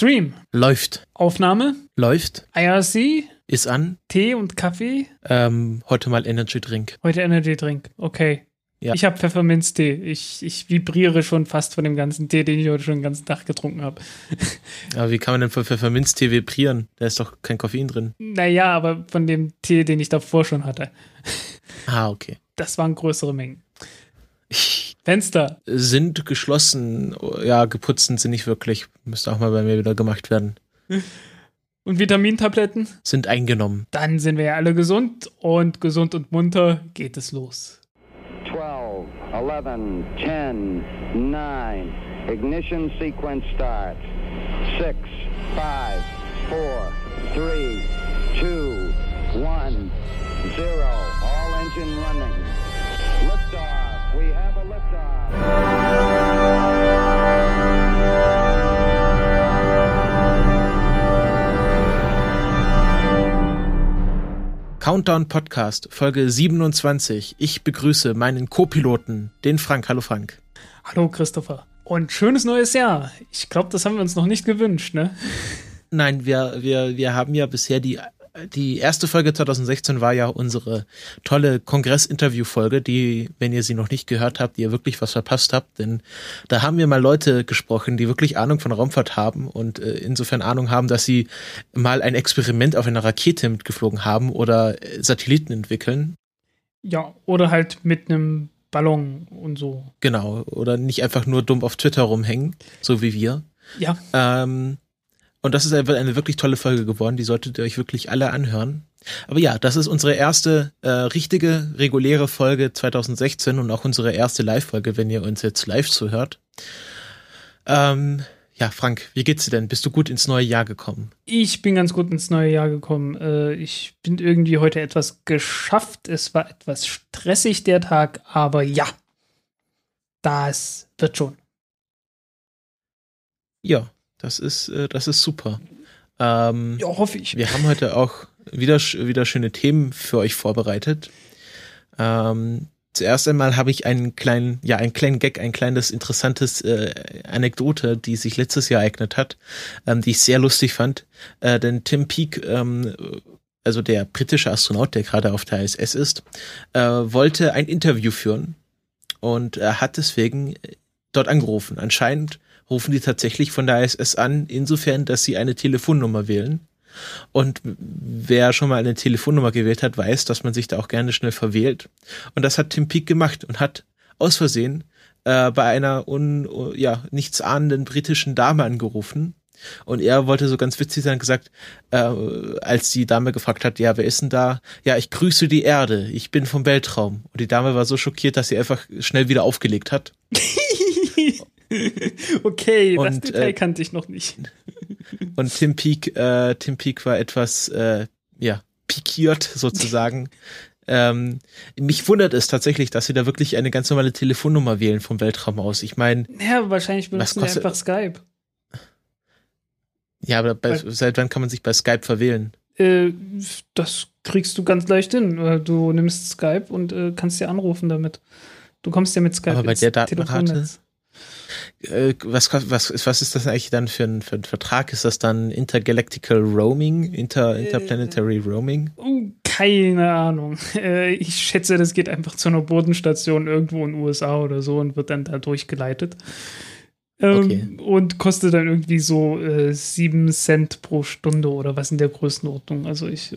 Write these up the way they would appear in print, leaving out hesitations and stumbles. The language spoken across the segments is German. Stream. Läuft. Aufnahme. Läuft. IRC. Ist an. Tee und Kaffee. Heute mal Energy Drink. Heute Energy Drink, okay. Ja. Ich habe Pfefferminztee. Ich vibriere schon fast von dem ganzen Tee, den ich heute schon den ganzen Tag getrunken habe. Aber wie kann man denn von Pfefferminztee vibrieren? Da ist doch kein Koffein drin. Naja, aber von dem Tee, den ich davor schon hatte. Ah, okay. Das waren größere Mengen. Fenster. Sind geschlossen. Ja, geputzt sind sie nicht wirklich. Müsste auch mal bei mir wieder gemacht werden. Und Vitamintabletten? Sind eingenommen. Dann sind wir ja alle gesund und munter geht es los. 12, 11, 10, 9, ignition sequence start, 6, 5, 4, 3, 2, 1, 0, all engine running, liftoff, we have a liftoff. Countdown Podcast, Folge 27. Ich begrüße meinen Co-Piloten, den Frank. Hallo Frank. Hallo Christopher. Und schönes neues Jahr. Ich glaube, das haben wir uns noch nicht gewünscht, ne? Nein, wir haben ja bisher die erste Folge 2016 war ja unsere tolle Kongress-Interview-Folge, die, wenn ihr sie noch nicht gehört habt, ihr wirklich was verpasst habt, denn da haben wir mal Leute gesprochen, die wirklich Ahnung von Raumfahrt haben und insofern Ahnung haben, dass sie mal ein Experiment auf einer Rakete mitgeflogen haben oder Satelliten entwickeln. Ja, oder halt mit einem Ballon und so. Genau, oder nicht einfach nur dumm auf Twitter rumhängen, so wie wir. Ja. Und das ist eine wirklich tolle Folge geworden, die solltet ihr euch wirklich alle anhören. Aber ja, das ist unsere erste richtige, reguläre Folge 2016 und auch unsere erste Live-Folge, wenn ihr uns jetzt live zuhört. Ja, Frank, wie geht's dir denn? Bist du gut ins neue Jahr gekommen? Ich bin ganz gut ins neue Jahr gekommen. Ich bin irgendwie heute etwas geschafft. Es war etwas stressig, der Tag, aber ja, das wird schon. Ja. Das ist super. Ja, hoffe ich. Wir haben heute auch wieder schöne Themen für euch vorbereitet. Zuerst einmal habe ich ein kleines Anekdote, die sich letztes Jahr ereignet hat, die ich sehr lustig fand. Denn Tim Peake, also der britische Astronaut, der gerade auf der ISS ist, wollte ein Interview führen und hat deswegen dort angerufen. Anscheinend rufen die tatsächlich von der ISS an, insofern, dass sie eine Telefonnummer wählen. Und wer schon mal eine Telefonnummer gewählt hat, weiß, dass man sich da auch gerne schnell verwählt. Und das hat Tim Peake gemacht und hat aus Versehen bei einer nichts ahnenden britischen Dame angerufen. Und er wollte so ganz witzig sein, gesagt, als die Dame gefragt hat, ja, wer ist denn da? Ja, ich grüße die Erde, ich bin vom Weltraum. Und die Dame war so schockiert, dass sie einfach schnell wieder aufgelegt hat. Okay, das Detail kannte ich noch nicht. Und Tim Peake war etwas pikiert sozusagen. Mich wundert es tatsächlich, dass sie da wirklich eine ganz normale Telefonnummer wählen vom Weltraum aus. Ich meine, ja, wahrscheinlich benutzen sie einfach Skype. Ja, aber seit wann kann man sich bei Skype verwählen? Das kriegst du ganz leicht hin. Du nimmst Skype und kannst dir anrufen damit. Du kommst ja mit Skype aber bei ins der Telefonnetz. Was ist das eigentlich dann für ein Vertrag? Ist das dann Intergalactical Roaming? Interplanetary Roaming? Keine Ahnung. Ich schätze, das geht einfach zu einer Bodenstation irgendwo in den USA oder so und wird dann da durchgeleitet. Okay. Und kostet dann irgendwie so 7 Cent pro Stunde oder was in der Größenordnung. Also ich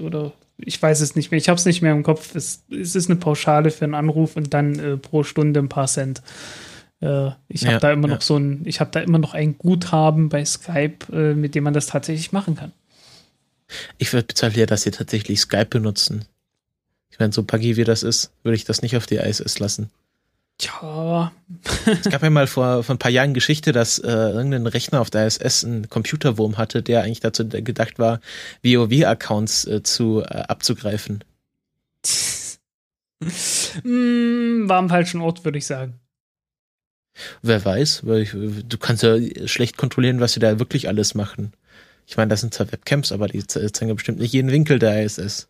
weiß es nicht mehr. Ich habe es nicht mehr im Kopf. Es ist eine Pauschale für einen Anruf und dann pro Stunde ein paar Cent. Ich habe da immer noch ein Guthaben bei Skype, mit dem man das tatsächlich machen kann. Ich bezweifle ja, dass sie tatsächlich Skype benutzen. Ich meine, so buggy wie das ist, würde ich das nicht auf die ISS lassen. Tja. Es gab ja mal vor ein paar Jahren Geschichte, dass irgendein Rechner auf der ISS einen Computerwurm hatte, der eigentlich dazu gedacht war, WoW-Accounts abzugreifen. War am falschen Ort, würde ich sagen. Wer weiß, weil du kannst ja schlecht kontrollieren, was sie da wirklich alles machen. Ich meine, das sind zwar Webcams, aber die zeigen bestimmt nicht jeden Winkel der ISS.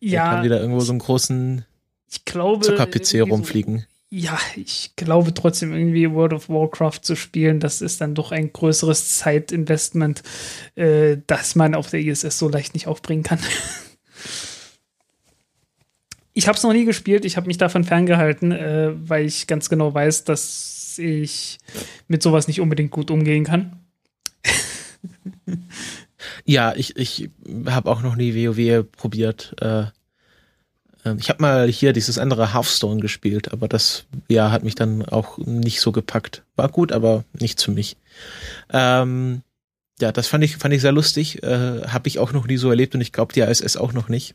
Ja. Da kann wieder irgendwo so einen großen Zucker-PC rumfliegen. ja, ich glaube trotzdem irgendwie World of Warcraft zu spielen, das ist dann doch ein größeres Zeitinvestment, das man auf der ISS so leicht nicht aufbringen kann. Ich habe es noch nie gespielt, ich habe mich davon ferngehalten, weil ich ganz genau weiß, dass ich mit sowas nicht unbedingt gut umgehen kann. Ja, ich habe auch noch nie WoW probiert. Ich habe mal hier dieses andere Hearthstone gespielt, aber das ja hat mich dann auch nicht so gepackt. War gut, aber nichts für mich. Ja, das fand ich sehr lustig. Habe ich auch noch nie so erlebt und ich glaube, die ISS auch noch nicht.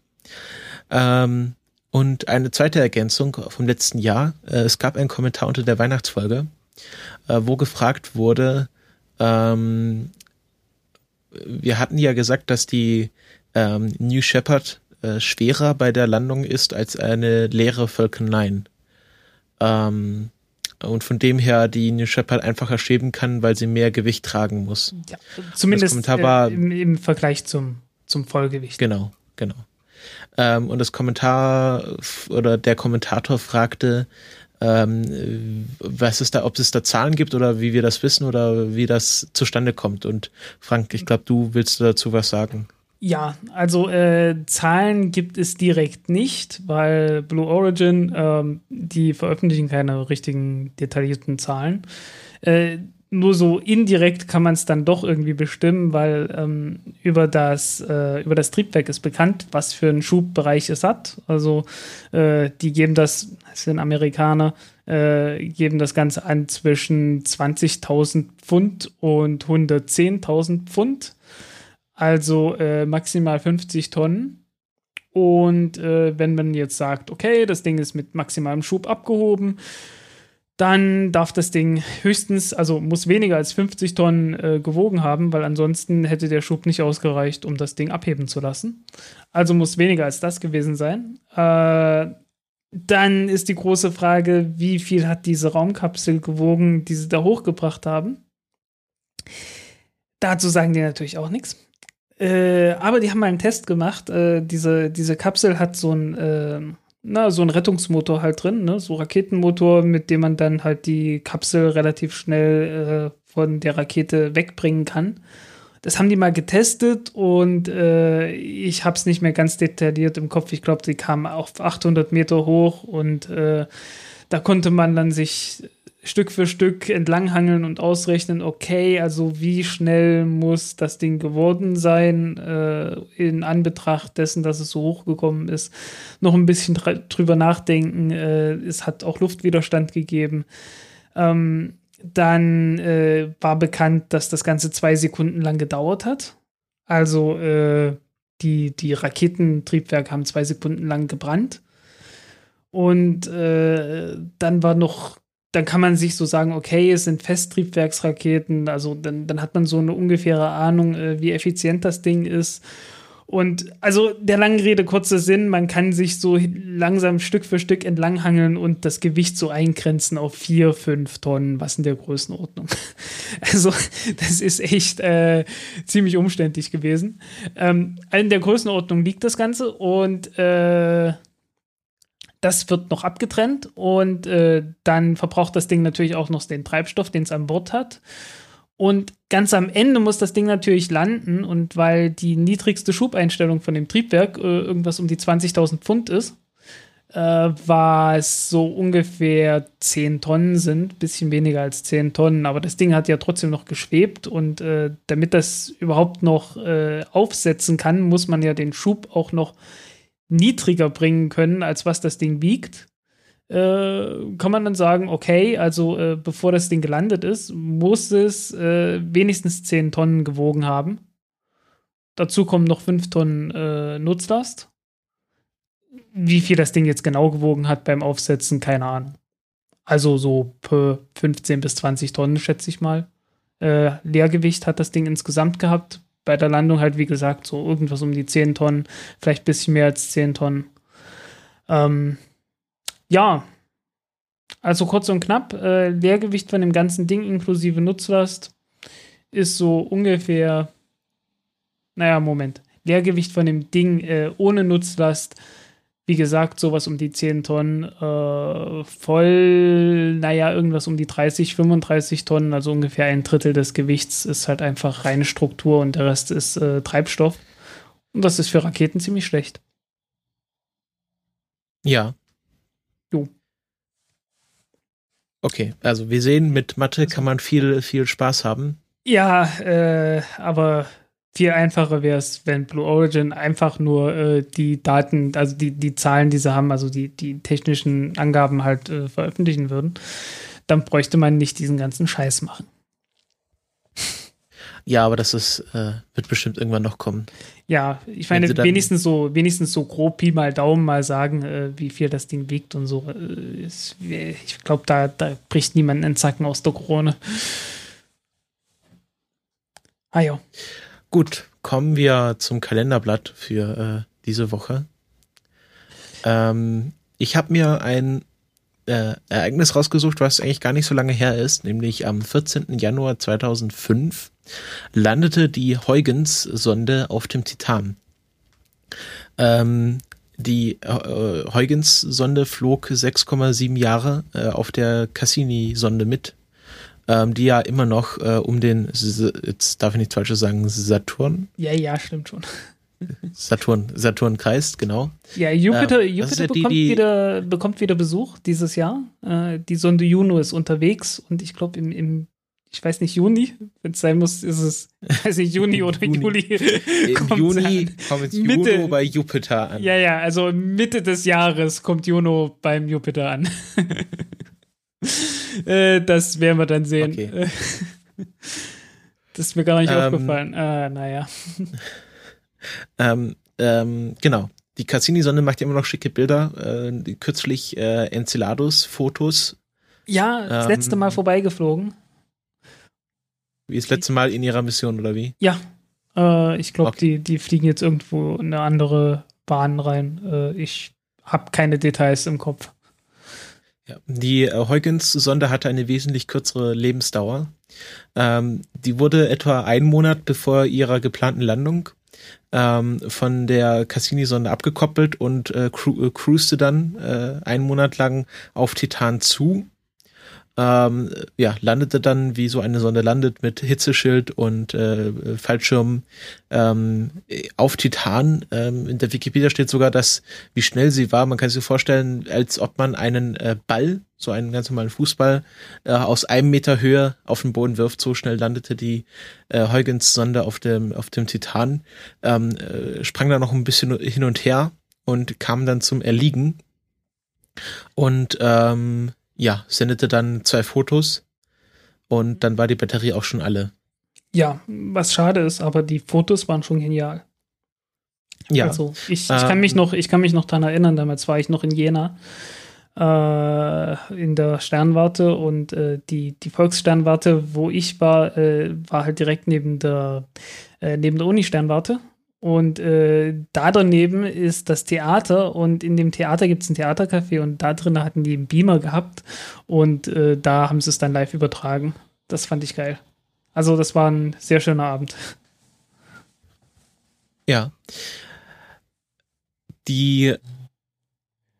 Und eine zweite Ergänzung vom letzten Jahr. Es gab einen Kommentar unter der Weihnachtsfolge, wo gefragt wurde, wir hatten ja gesagt, dass die New Shepard schwerer bei der Landung ist als eine leere Falcon 9. Und von dem her die New Shepard einfacher schweben kann, weil sie mehr Gewicht tragen muss. Ja, zumindest war, im Vergleich zum Vollgewicht. Genau. Und das Kommentar oder der Kommentator fragte, was ist da, ob es da Zahlen gibt oder wie wir das wissen oder wie das zustande kommt. Und Frank, ich glaube, du willst dazu was sagen. Ja, also Zahlen gibt es direkt nicht, weil Blue Origin, die veröffentlichen keine richtigen detaillierten Zahlen. Nur so indirekt kann man es dann doch irgendwie bestimmen, weil über das Triebwerk ist bekannt, was für einen Schubbereich es hat. Also die geben das sind Amerikaner, geben das Ganze an zwischen 20.000 Pfund und 110.000 Pfund. Also maximal 50 Tonnen. Und wenn man jetzt sagt, okay, das Ding ist mit maximalem Schub abgehoben, dann darf das Ding muss weniger als 50 Tonnen gewogen haben, weil ansonsten hätte der Schub nicht ausgereicht, um das Ding abheben zu lassen. Also muss weniger als das gewesen sein. Dann ist die große Frage, wie viel hat diese Raumkapsel gewogen, die sie da hochgebracht haben? Dazu sagen die natürlich auch nichts. Aber die haben mal einen Test gemacht. Diese Kapsel hat so ein so ein Rettungsmotor halt drin, ne? So Raketenmotor, mit dem man dann halt die Kapsel relativ schnell von der Rakete wegbringen kann. Das haben die mal getestet und ich habe es nicht mehr ganz detailliert im Kopf. Ich glaube, die kamen auf 800 Meter hoch und da konnte man dann sich Stück für Stück entlanghangeln und ausrechnen, okay, also wie schnell muss das Ding geworden sein, in Anbetracht dessen, dass es so hochgekommen ist, noch ein bisschen drüber nachdenken, es hat auch Luftwiderstand gegeben, dann war bekannt, dass das Ganze 2 Sekunden lang gedauert hat, also die Raketentriebwerke haben 2 Sekunden lang gebrannt und dann kann man sich so sagen, okay, es sind Festtriebwerksraketen, also dann hat man so eine ungefähre Ahnung, wie effizient das Ding ist. Und also der langen Rede kurzer Sinn, man kann sich so langsam Stück für Stück entlanghangeln und das Gewicht so eingrenzen auf 4-5 Tonnen, was in der Größenordnung. Also das ist echt ziemlich umständlich gewesen. In der Größenordnung liegt das Ganze und das wird noch abgetrennt und dann verbraucht das Ding natürlich auch noch den Treibstoff, den es an Bord hat. Und ganz am Ende muss das Ding natürlich landen und weil die niedrigste Schubeinstellung von dem Triebwerk irgendwas um die 20.000 Pfund ist, was so ungefähr 10 Tonnen sind, ein bisschen weniger als 10 Tonnen, aber das Ding hat ja trotzdem noch geschwebt und damit das überhaupt noch aufsetzen kann, muss man ja den Schub auch noch niedriger bringen können, als was das Ding wiegt, kann man dann sagen, okay, also bevor das Ding gelandet ist, muss es wenigstens 10 Tonnen gewogen haben. Dazu kommen noch 5 Tonnen Nutzlast. Wie viel das Ding jetzt genau gewogen hat beim Aufsetzen, keine Ahnung. Also so 15 bis 20 Tonnen, schätze ich mal. Leergewicht hat das Ding insgesamt gehabt. Bei der Landung halt, wie gesagt, so irgendwas um die 10 Tonnen, vielleicht ein bisschen mehr als 10 Tonnen. Ja, also kurz und knapp, Leergewicht von dem ganzen Ding inklusive Nutzlast ist so ungefähr, Leergewicht von dem Ding ohne Nutzlast Wie gesagt, sowas um die 10 Tonnen voll, naja, irgendwas um die 30, 35 Tonnen, also ungefähr ein Drittel des Gewichts ist halt einfach reine Struktur und der Rest ist Treibstoff. Und das ist für Raketen ziemlich schlecht. Ja. Jo. Okay, also wir sehen, mit Mathe kann man viel, viel Spaß haben. Ja, aber... viel einfacher wäre es, wenn Blue Origin einfach nur die Daten, also die Zahlen, die sie haben, also die technischen Angaben halt veröffentlichen würden. Dann bräuchte man nicht diesen ganzen Scheiß machen. Ja, aber das ist, wird bestimmt irgendwann noch kommen. Ja, ich meine, wenigstens so grob Pi mal Daumen mal sagen, wie viel das Ding wiegt und so. Ich glaube, da bricht niemand einen Zacken aus der Krone. Ah ja. Gut, kommen wir zum Kalenderblatt für diese Woche. Ich habe mir ein Ereignis rausgesucht, was eigentlich gar nicht so lange her ist, nämlich am 14. Januar 2005 landete die Huygens-Sonde auf dem Titan. Die Huygens-Sonde flog 6,7 Jahre auf der Cassini-Sonde mit, die ja immer noch um den, jetzt darf ich nichts Falsches sagen, Saturn? Ja, stimmt schon. Saturn kreist, genau. Ja, Jupiter bekommt wieder Besuch dieses Jahr. Die Sonde Juno ist unterwegs und ich glaube ich weiß nicht, Juni, wenn es sein muss, ist es, weiß nicht, Juni oder Juli. Im Juni kommt Juno bei Jupiter an. Ja, also Mitte des Jahres kommt Juno beim Jupiter an. Das werden wir dann sehen. Okay. Das ist mir gar nicht aufgefallen. Naja. Genau. Die Cassini-Sonde macht immer noch schicke Bilder. Kürzlich Enceladus-Fotos. Ja, das letzte Mal vorbeigeflogen. Wie das letzte Mal in ihrer Mission, oder wie? Ja. Ich glaube, okay. Die fliegen jetzt irgendwo in eine andere Bahn rein. Ich habe keine Details im Kopf. Ja, die Huygens-Sonde hatte eine wesentlich kürzere Lebensdauer. Die wurde etwa einen Monat bevor ihrer geplanten Landung von der Cassini-Sonde abgekoppelt und cruiste dann einen Monat lang auf Titan zu. Landete dann, wie so eine Sonde landet, mit Hitzeschild und Fallschirm auf Titan. In der Wikipedia steht sogar, dass, wie schnell sie war, man kann sich vorstellen, als ob man einen Ball, so einen ganz normalen Fußball, aus einem Meter Höhe auf den Boden wirft. So schnell landete die Huygens-Sonde auf dem Titan, sprang da noch ein bisschen hin und her und kam dann zum Erliegen. Und sendete dann 2 Fotos und dann war die Batterie auch schon alle. Ja, was schade ist, aber die Fotos waren schon genial. Ja. Also ich kann mich noch daran erinnern, damals war ich noch in Jena in der Sternwarte und die Volkssternwarte, wo ich war, war halt direkt neben der Uni-Sternwarte. Und da daneben ist das Theater und in dem Theater gibt es ein Theatercafé und da drin hatten die einen Beamer gehabt und da haben sie es dann live übertragen. Das fand ich geil. Also das war ein sehr schöner Abend. Ja. Die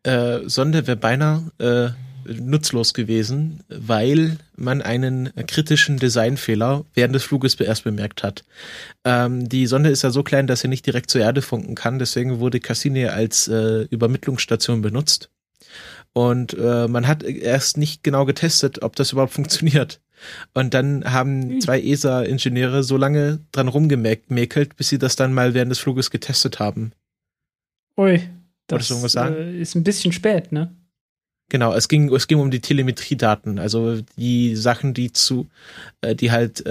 Sonde wäre beinahe nutzlos gewesen, weil man einen kritischen Designfehler während des Fluges erst bemerkt hat. Die Sonde ist ja so klein, dass sie nicht direkt zur Erde funken kann, deswegen wurde Cassini als Übermittlungsstation benutzt. Und man hat erst nicht genau getestet, ob das überhaupt funktioniert. Und dann haben 2 ESA-Ingenieure so lange dran rumgemäkelt, bis sie das dann mal während des Fluges getestet haben. Ui, das ist ein bisschen spät, ne? Genau, es ging um die Telemetriedaten, also die Sachen, die Huygens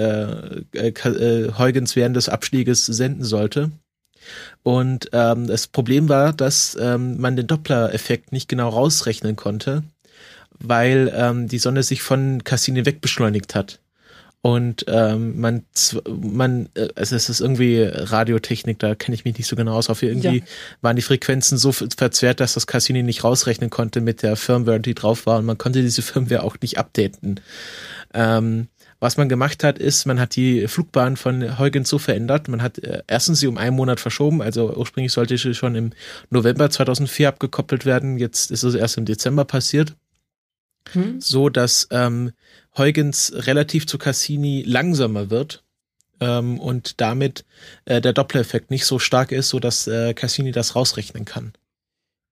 während des Abstieges senden sollte. Und das Problem war, dass man den Doppler-Effekt nicht genau rausrechnen konnte, weil die Sonde sich von Cassini wegbeschleunigt hat. Und also es ist irgendwie Radiotechnik, da kenne ich mich nicht so genau aus. Waren die Frequenzen so verzerrt, dass das Cassini nicht rausrechnen konnte mit der Firmware, die drauf war. Und man konnte diese Firmware auch nicht updaten. Was man gemacht hat, ist, man hat die Flugbahn von Huygens so verändert, man hat erstens sie um einen Monat verschoben, also ursprünglich sollte sie schon im November 2004 abgekoppelt werden, jetzt ist es erst im Dezember passiert, so dass Huygens relativ zu Cassini langsamer wird und damit der Doppler-Effekt nicht so stark ist, sodass Cassini das rausrechnen kann.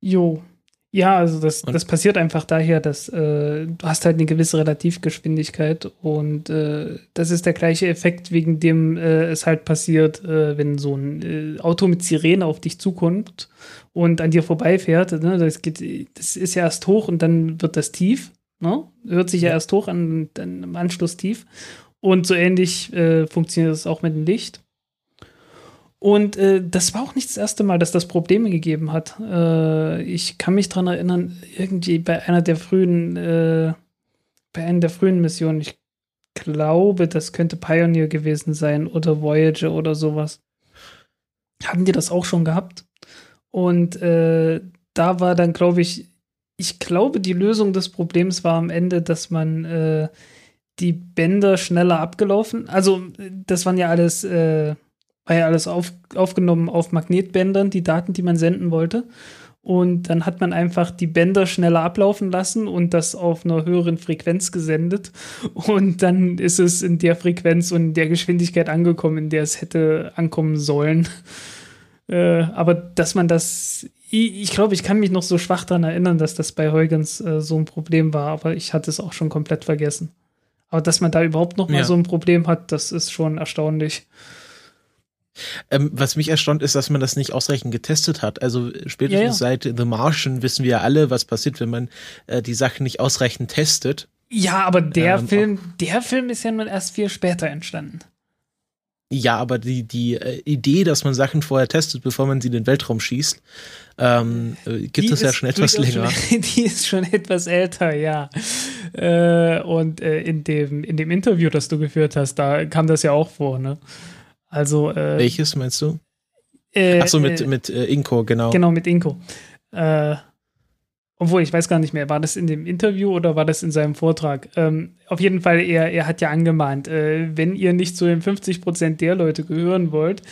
Jo. Ja, also das passiert einfach daher, dass du hast halt eine gewisse Relativgeschwindigkeit und das ist der gleiche Effekt, wegen dem es halt passiert, wenn so ein Auto mit Sirene auf dich zukommt und an dir vorbeifährt. Ne? Das ist ja erst hoch und dann wird das tief. Ne? Hört sich ja erst hoch an, dann im Anschluss tief. Und so ähnlich funktioniert es auch mit dem Licht. Und das war auch nicht das erste Mal, dass das Probleme gegeben hat. Ich kann mich daran erinnern, irgendwie bei einer der frühen Missionen, ich glaube, das könnte Pioneer gewesen sein oder Voyager oder sowas, haben die das auch schon gehabt. Und da war dann, glaube ich, die Lösung des Problems war am Ende, dass man die Bänder schneller abgelaufen, also das waren ja alles aufgenommen auf Magnetbändern, die Daten, die man senden wollte. Und dann hat man einfach die Bänder schneller ablaufen lassen und das auf einer höheren Frequenz gesendet. Und dann ist es in der Frequenz und in der Geschwindigkeit angekommen, in der es hätte ankommen sollen. Aber dass man das, ich glaube, ich kann mich noch so schwach daran erinnern, dass das bei Huygens so ein Problem war. Aber ich hatte es auch schon komplett vergessen. Aber dass man da überhaupt noch mal so ein Problem hat, das ist schon erstaunlich. Was mich erstaunt ist, dass man das nicht ausreichend getestet hat. Also spätestens seit The Martian wissen wir ja alle, was passiert, wenn man die Sachen nicht ausreichend testet. Ja, aber der Film ist ja nun erst viel später entstanden. Ja, aber die Idee, dass man Sachen vorher testet, bevor man sie in den Weltraum schießt, gibt es ja schon etwas länger. Die ist schon etwas älter, ja. Und in dem Interview, das du geführt hast, da kam das ja auch vor, ne? Also, welches meinst du? Achso, mit Inko, genau. Genau, mit Inko. Obwohl, ich weiß gar nicht mehr, war das in dem Interview oder war das in seinem Vortrag? Auf jeden Fall, er hat ja angemahnt, wenn ihr nicht zu den 50% der Leute gehören wollt,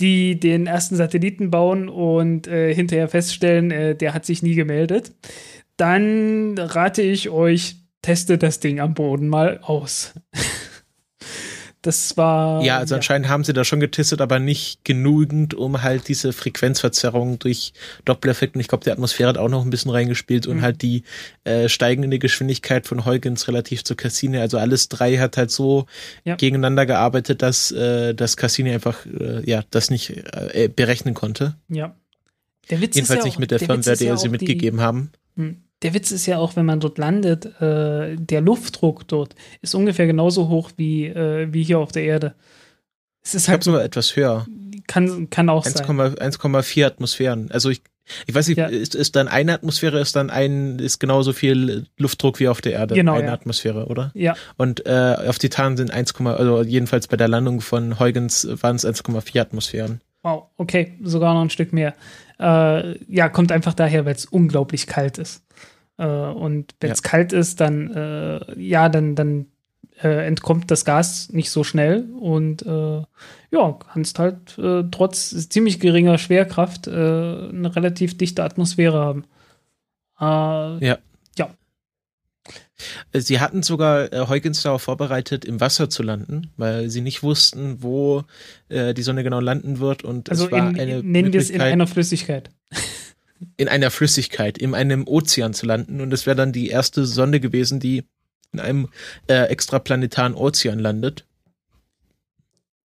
die den ersten Satelliten bauen und hinterher feststellen, der hat sich nie gemeldet, dann rate ich euch, testet das Ding am Boden mal aus. Das war. Ja, also anscheinend haben sie da schon getestet, aber nicht genügend, um halt diese Frequenzverzerrung durch Doppler-Effekten, ich glaube, die Atmosphäre hat auch noch ein bisschen reingespielt und halt die steigende Geschwindigkeit von Huygens relativ zu Cassini. Also alles drei hat halt so gegeneinander gearbeitet, dass Cassini einfach das nicht berechnen konnte. Ja. Der Witz jedenfalls ist ja nicht auch, mit der Firmware, der sie mitgegeben haben. Der Witz ist ja auch, wenn man dort landet, der Luftdruck dort ist ungefähr genauso hoch wie hier auf der Erde. Es ist halt sogar etwas höher. Kann auch sein. 1,4 Atmosphären. Also ich weiß nicht, ist dann eine Atmosphäre, ist genauso viel Luftdruck wie auf der Erde. Genau, eine Atmosphäre, oder? Ja. Und auf Titan sind also jedenfalls bei der Landung von Huygens waren es 1,4 Atmosphären. Wow, okay, sogar noch ein Stück mehr. Kommt einfach daher, weil es unglaublich kalt ist. Und wenn es kalt ist, dann entkommt das Gas nicht so schnell und kannst halt trotz ziemlich geringer Schwerkraft eine relativ dichte Atmosphäre haben. Sie hatten sogar Huygens darauf vorbereitet, im Wasser zu landen, weil sie nicht wussten, wo die Sonne genau landen wird. Und also es war nennen wir es in einer Flüssigkeit. In einer Flüssigkeit, in einem Ozean zu landen. Und das wäre dann die erste Sonde gewesen, die in einem extraplanetaren Ozean landet.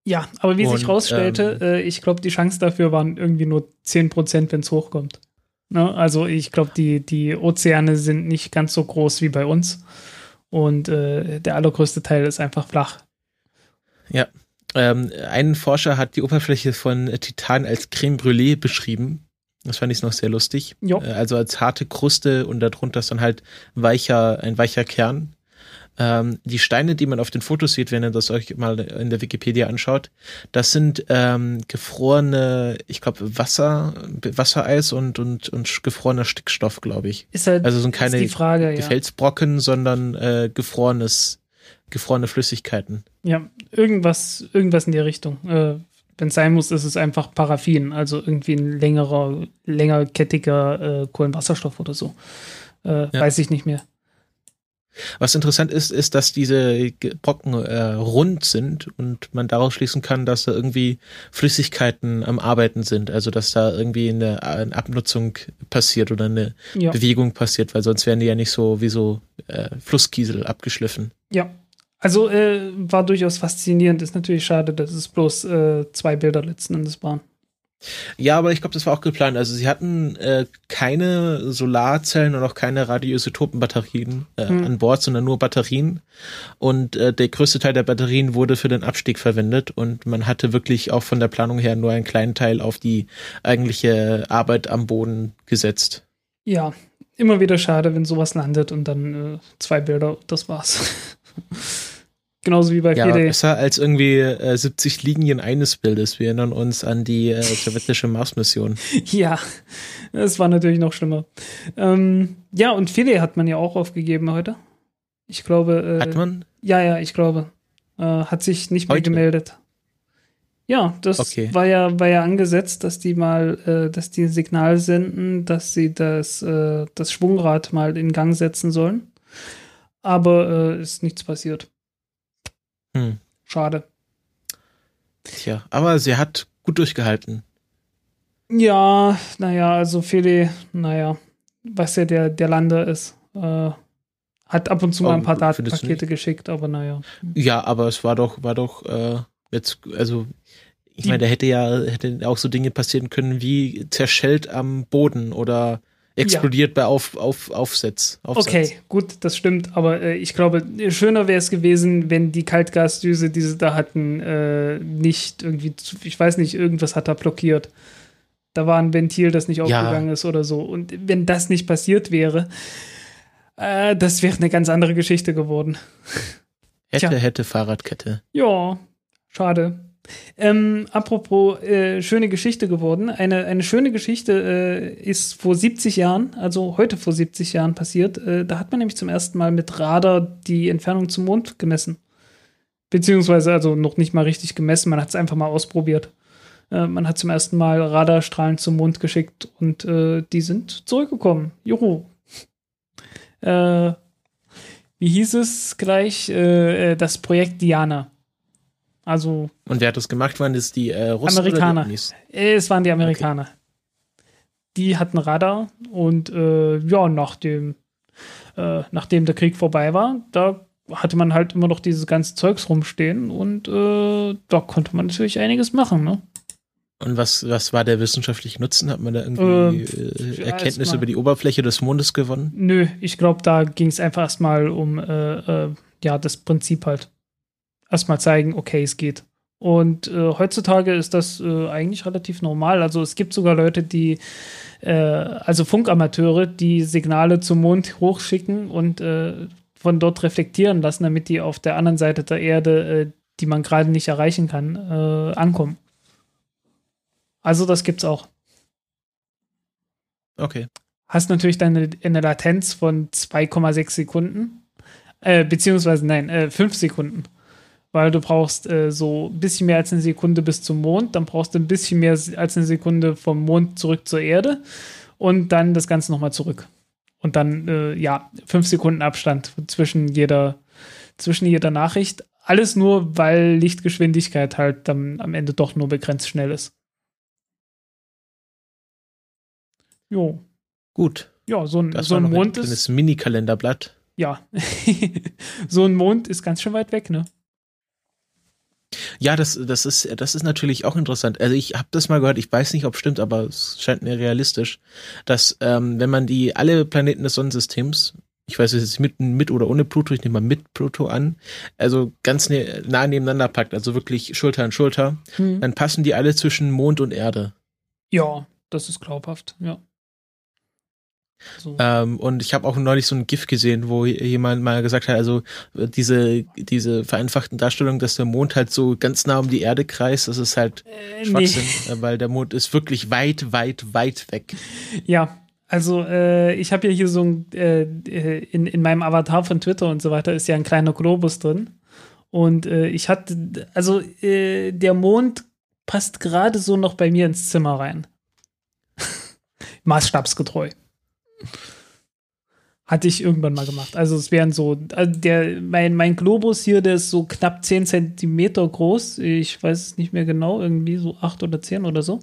Ja, aber wie sich rausstellte, ich glaube, die Chance dafür waren irgendwie nur 10%, wenn es hochkommt. Ne? Also ich glaube, die Ozeane sind nicht ganz so groß wie bei uns und der allergrößte Teil ist einfach flach. Ja, ein Forscher hat die Oberfläche von Titan als Creme Brûlée beschrieben. Das fand ich noch sehr lustig. Jo. Also als harte Kruste und darunter ist dann halt ein weicher Kern. Die Steine, die man auf den Fotos sieht, wenn ihr das euch mal in der Wikipedia anschaut, das sind gefrorene, ich glaube, Wassereis und gefrorener Stickstoff, glaube ich. Ist halt, also sind keine Felsbrocken, sondern gefrorenes gefrorene Flüssigkeiten. Ja, irgendwas in die Richtung. Wenn es sein muss, ist es einfach Paraffin, also irgendwie ein längerkettiger Kohlenwasserstoff oder so. Ja. Weiß ich nicht mehr. Was interessant ist, dass diese Brocken rund sind und man daraus schließen kann, dass da irgendwie Flüssigkeiten am Arbeiten sind, also dass da irgendwie eine Abnutzung passiert oder eine Bewegung passiert, weil sonst wären die ja nicht so wie so Flusskiesel abgeschliffen. Ja, also war durchaus faszinierend. Ist natürlich schade, dass es bloß 2 Bilder letzten Endes waren. Ja, aber ich glaube, das war auch geplant. Also sie hatten keine Solarzellen und auch keine Radioisotopenbatterien an Bord, sondern nur Batterien. Und der größte Teil der Batterien wurde für den Abstieg verwendet. Und man hatte wirklich auch von der Planung her nur einen kleinen Teil auf die eigentliche Arbeit am Boden gesetzt. Ja, immer wieder schade, wenn sowas landet und dann 2 Bilder, das war's. Genauso wie bei PD. Ja, besser als irgendwie 70 Linien eines Bildes. Wir erinnern uns an die sowjetische Mars-Mission. Ja, das war natürlich noch schlimmer. Ja, und Philae hat man ja auch aufgegeben heute. Ich glaube. Hat man? Ja, ich glaube. Hat sich nicht mehr gemeldet. Ja, das war ja angesetzt, dass die mal, dass die ein Signal senden, dass sie das Schwungrad mal in Gang setzen sollen. Aber ist nichts passiert. Schade. Tja, aber sie hat gut durchgehalten. Ja, also Philae, was ja der Lander ist, hat ab und zu mal ein paar Datenpakete geschickt, aber naja. Ja, aber es war doch jetzt, also ich meine, da hätte auch so Dinge passieren können wie zerschellt am Boden oder explodiert bei Aufsatz. Okay, gut, das stimmt, aber ich glaube, schöner wäre es gewesen, wenn die Kaltgasdüse, die sie da hatten, nicht irgendwie, ich weiß nicht, irgendwas hat da blockiert. Da war ein Ventil, das nicht aufgegangen ist oder so. Und wenn das nicht passiert wäre, das wäre eine ganz andere Geschichte geworden. Hätte Fahrradkette. Ja, schade. Apropos schöne Geschichte geworden. Eine schöne Geschichte ist vor 70 Jahren, also heute vor 70 Jahren passiert. Da hat man nämlich zum ersten Mal mit Radar die Entfernung zum Mond gemessen. Beziehungsweise also noch nicht mal richtig gemessen, man hat es einfach mal ausprobiert. Man hat zum ersten Mal Radarstrahlen zum Mond geschickt und die sind zurückgekommen. Juhu. Wie hieß es gleich? Das Projekt Diana. Also und wer hat das gemacht? Waren das die Russen? Amerikaner. Oder die es waren die Amerikaner. Okay. Die hatten Radar und nachdem der Krieg vorbei war, da hatte man halt immer noch dieses ganze Zeugs rumstehen und da konnte man natürlich einiges machen, ne? Und was war der wissenschaftliche Nutzen? Hat man da irgendwie Erkenntnisse über die Oberfläche des Mondes gewonnen? Nö, ich glaube, da ging es einfach erstmal um das Prinzip halt. Erstmal zeigen, okay, es geht. Und heutzutage ist das eigentlich relativ normal. Also es gibt sogar Leute, die, also Funkamateure, die Signale zum Mond hochschicken und von dort reflektieren lassen, damit die auf der anderen Seite der Erde, die man gerade nicht erreichen kann, ankommen. Also das gibt's auch. Okay. Hast natürlich dann eine Latenz von 2,6 Sekunden, 5 Sekunden. Weil du brauchst so ein bisschen mehr als eine Sekunde bis zum Mond, dann brauchst du ein bisschen mehr als eine Sekunde vom Mond zurück zur Erde und dann das Ganze nochmal zurück. Und dann, 5 Sekunden Abstand zwischen jeder Nachricht. Alles nur, weil Lichtgeschwindigkeit halt dann am Ende doch nur begrenzt schnell ist. Jo. Gut. Ja, so ein Mond ist... Das ist ein Mini-Kalenderblatt. Ja. So ein Mond ist ganz schön weit weg, ne? Ja, das ist natürlich auch interessant. Also ich habe das mal gehört, ich weiß nicht, ob es stimmt, aber es scheint mir realistisch, dass wenn man alle Planeten des Sonnensystems, ich weiß jetzt mit oder ohne Pluto, ich nehme mal mit Pluto an, also ganz nah nebeneinander packt, also wirklich Schulter an Schulter, dann passen die alle zwischen Mond und Erde. Ja, das ist glaubhaft, ja. So. Und ich habe auch neulich so ein GIF gesehen, wo jemand mal gesagt hat, also diese vereinfachten Darstellung, dass der Mond halt so ganz nah um die Erde kreist, das ist halt Schwachsinn, weil der Mond ist wirklich weit, weit, weit weg. Ja, Also ich habe ja hier so ein, in meinem Avatar von Twitter und so weiter ist ja ein kleiner Globus drin. Und ich hatte, also der Mond passt gerade so noch bei mir ins Zimmer rein. Maßstabsgetreu. Hatte ich irgendwann mal gemacht. Also es wären so, also mein Globus hier, der ist so knapp 10 Zentimeter groß. Ich weiß es nicht mehr genau, irgendwie so 8 oder 10 oder so.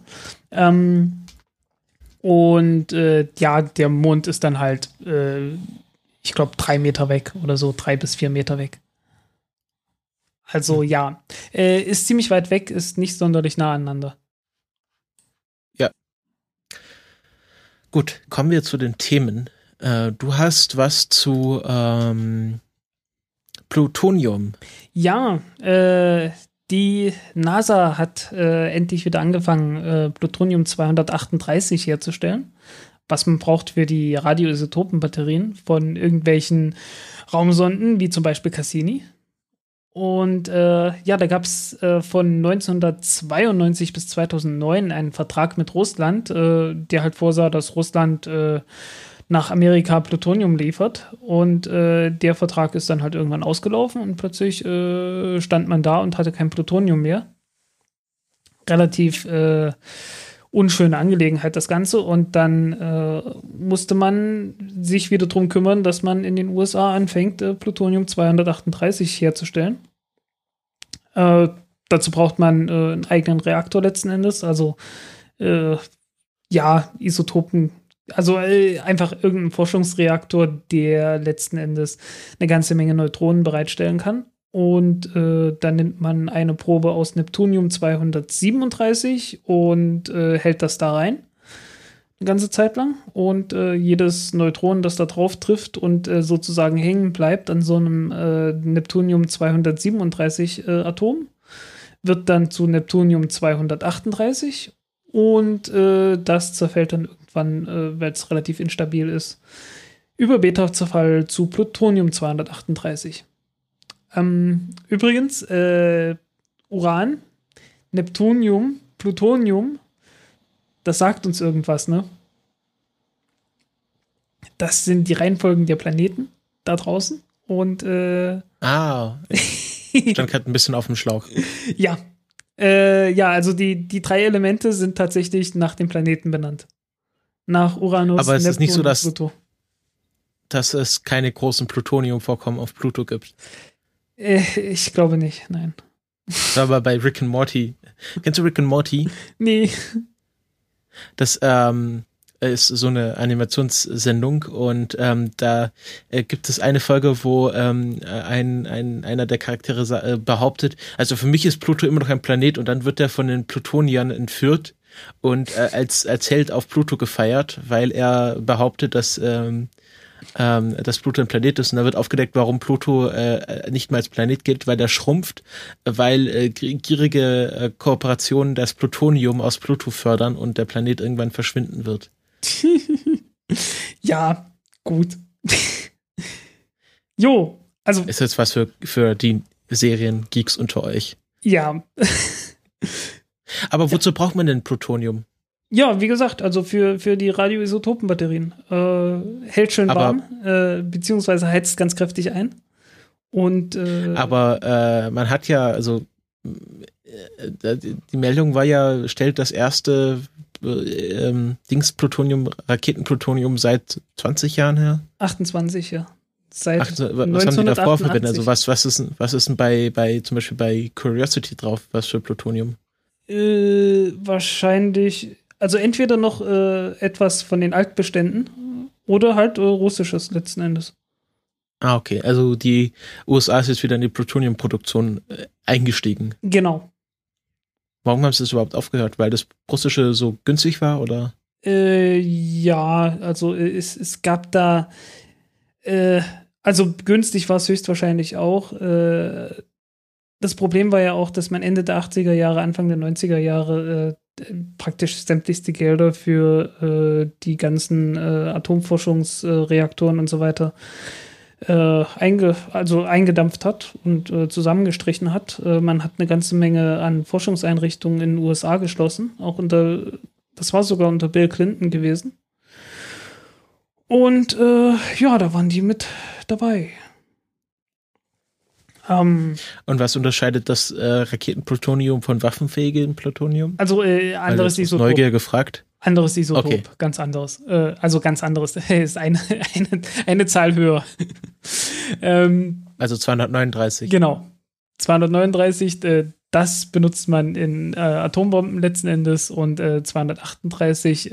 Und ja, der Mond ist dann halt, ich glaube, 3 Meter weg oder so, 3 bis 4 Meter weg. Also ja, ist ziemlich weit weg, ist nicht sonderlich nah aneinander. Ja. Gut, kommen wir zu den Themen. Du hast was zu Plutonium. Ja, die NASA hat endlich wieder angefangen, Plutonium-238 herzustellen, was man braucht für die Radioisotopenbatterien von irgendwelchen Raumsonden, wie zum Beispiel Cassini. Und ja, da gab es von 1992 bis 2009 einen Vertrag mit Russland, der halt vorsah, dass Russland nach Amerika Plutonium liefert, und der Vertrag ist dann halt irgendwann ausgelaufen und plötzlich stand man da und hatte kein Plutonium mehr. Relativ unschöne Angelegenheit das Ganze, und dann musste man sich wieder drum kümmern, dass man in den USA anfängt, Plutonium-238 herzustellen. Dazu braucht man einen eigenen Reaktor letzten Endes, also ja, Isotopen. Also einfach irgendein Forschungsreaktor, der letzten Endes eine ganze Menge Neutronen bereitstellen kann. Und dann nimmt man eine Probe aus Neptunium-237 und hält das da rein. Eine ganze Zeit lang. Und jedes Neutron, das da drauf trifft und sozusagen hängen bleibt an so einem Neptunium-237 Atom, wird dann zu Neptunium-238. Und das zerfällt dann irgendwann, weil es relativ instabil ist, über Beta-Zerfall zu Plutonium-238. Übrigens, Uran, Neptunium, Plutonium, das sagt uns irgendwas, ne? Das sind die Reihenfolgen der Planeten da draußen. Und ich stand gerade ein bisschen auf dem Schlauch. Ja. Ja, also die 3 Elemente sind tatsächlich nach dem Planeten benannt. Nach Uranus, Neptun und Pluto. Aber es ist nicht so, dass es keine großen Plutoniumvorkommen auf Pluto gibt. Ich glaube nicht, nein. Das war aber bei Rick and Morty. Kennst du Rick and Morty? Nee. Das ist so eine Animationssendung, und da gibt es eine Folge, wo einer der Charaktere behauptet, also für mich ist Pluto immer noch ein Planet, und dann wird er von den Plutoniern entführt und als Held auf Pluto gefeiert, weil er behauptet, dass Pluto ein Planet ist, und da wird aufgedeckt, warum Pluto nicht mehr als Planet gilt, weil der schrumpft, weil gierige Kooperationen das Plutonium aus Pluto fördern und der Planet irgendwann verschwinden wird. Ja, gut. Jo, also... Ist jetzt was für die Seriengeeks unter euch. Ja. Aber wozu braucht man denn Plutonium? Ja, wie gesagt, also für die Radioisotopenbatterien. Hält schön warm, beziehungsweise heizt ganz kräftig ein. Und aber man hat ja, also die Meldung war ja, stellt das erste Raketenplutonium seit 20 Jahren her? 28, ja. Seit 1988. Was haben die davor verwendet? Also was ist denn bei zum Beispiel bei Curiosity drauf, was für Plutonium? Wahrscheinlich, also entweder noch etwas von den Altbeständen oder halt russisches letzten Endes. Ah, okay. Also die USA ist jetzt wieder in die Plutoniumproduktion eingestiegen. Genau. Warum haben sie das überhaupt aufgehört? Weil das russische so günstig war, oder? Ja, also es gab da also günstig war es höchstwahrscheinlich auch. Das Problem war ja auch, dass man Ende der 80er Jahre, Anfang der 90er Jahre praktisch sämtlichste Gelder für die ganzen Atomforschungsreaktoren und so weiter eingedampft hat und zusammengestrichen hat. Man hat eine ganze Menge an Forschungseinrichtungen in den USA geschlossen, auch das war sogar unter Bill Clinton gewesen. Und ja, da waren die mit dabei. Und was unterscheidet das Raketenplutonium von waffenfähigem Plutonium? Also anderes Isotop. Neugier gefragt. Anderes Isotop, okay. Ganz anderes. Also ganz anderes. Ist eine Zahl höher. Also 239. Genau. 239, das benutzt man in Atombomben letzten Endes, und 238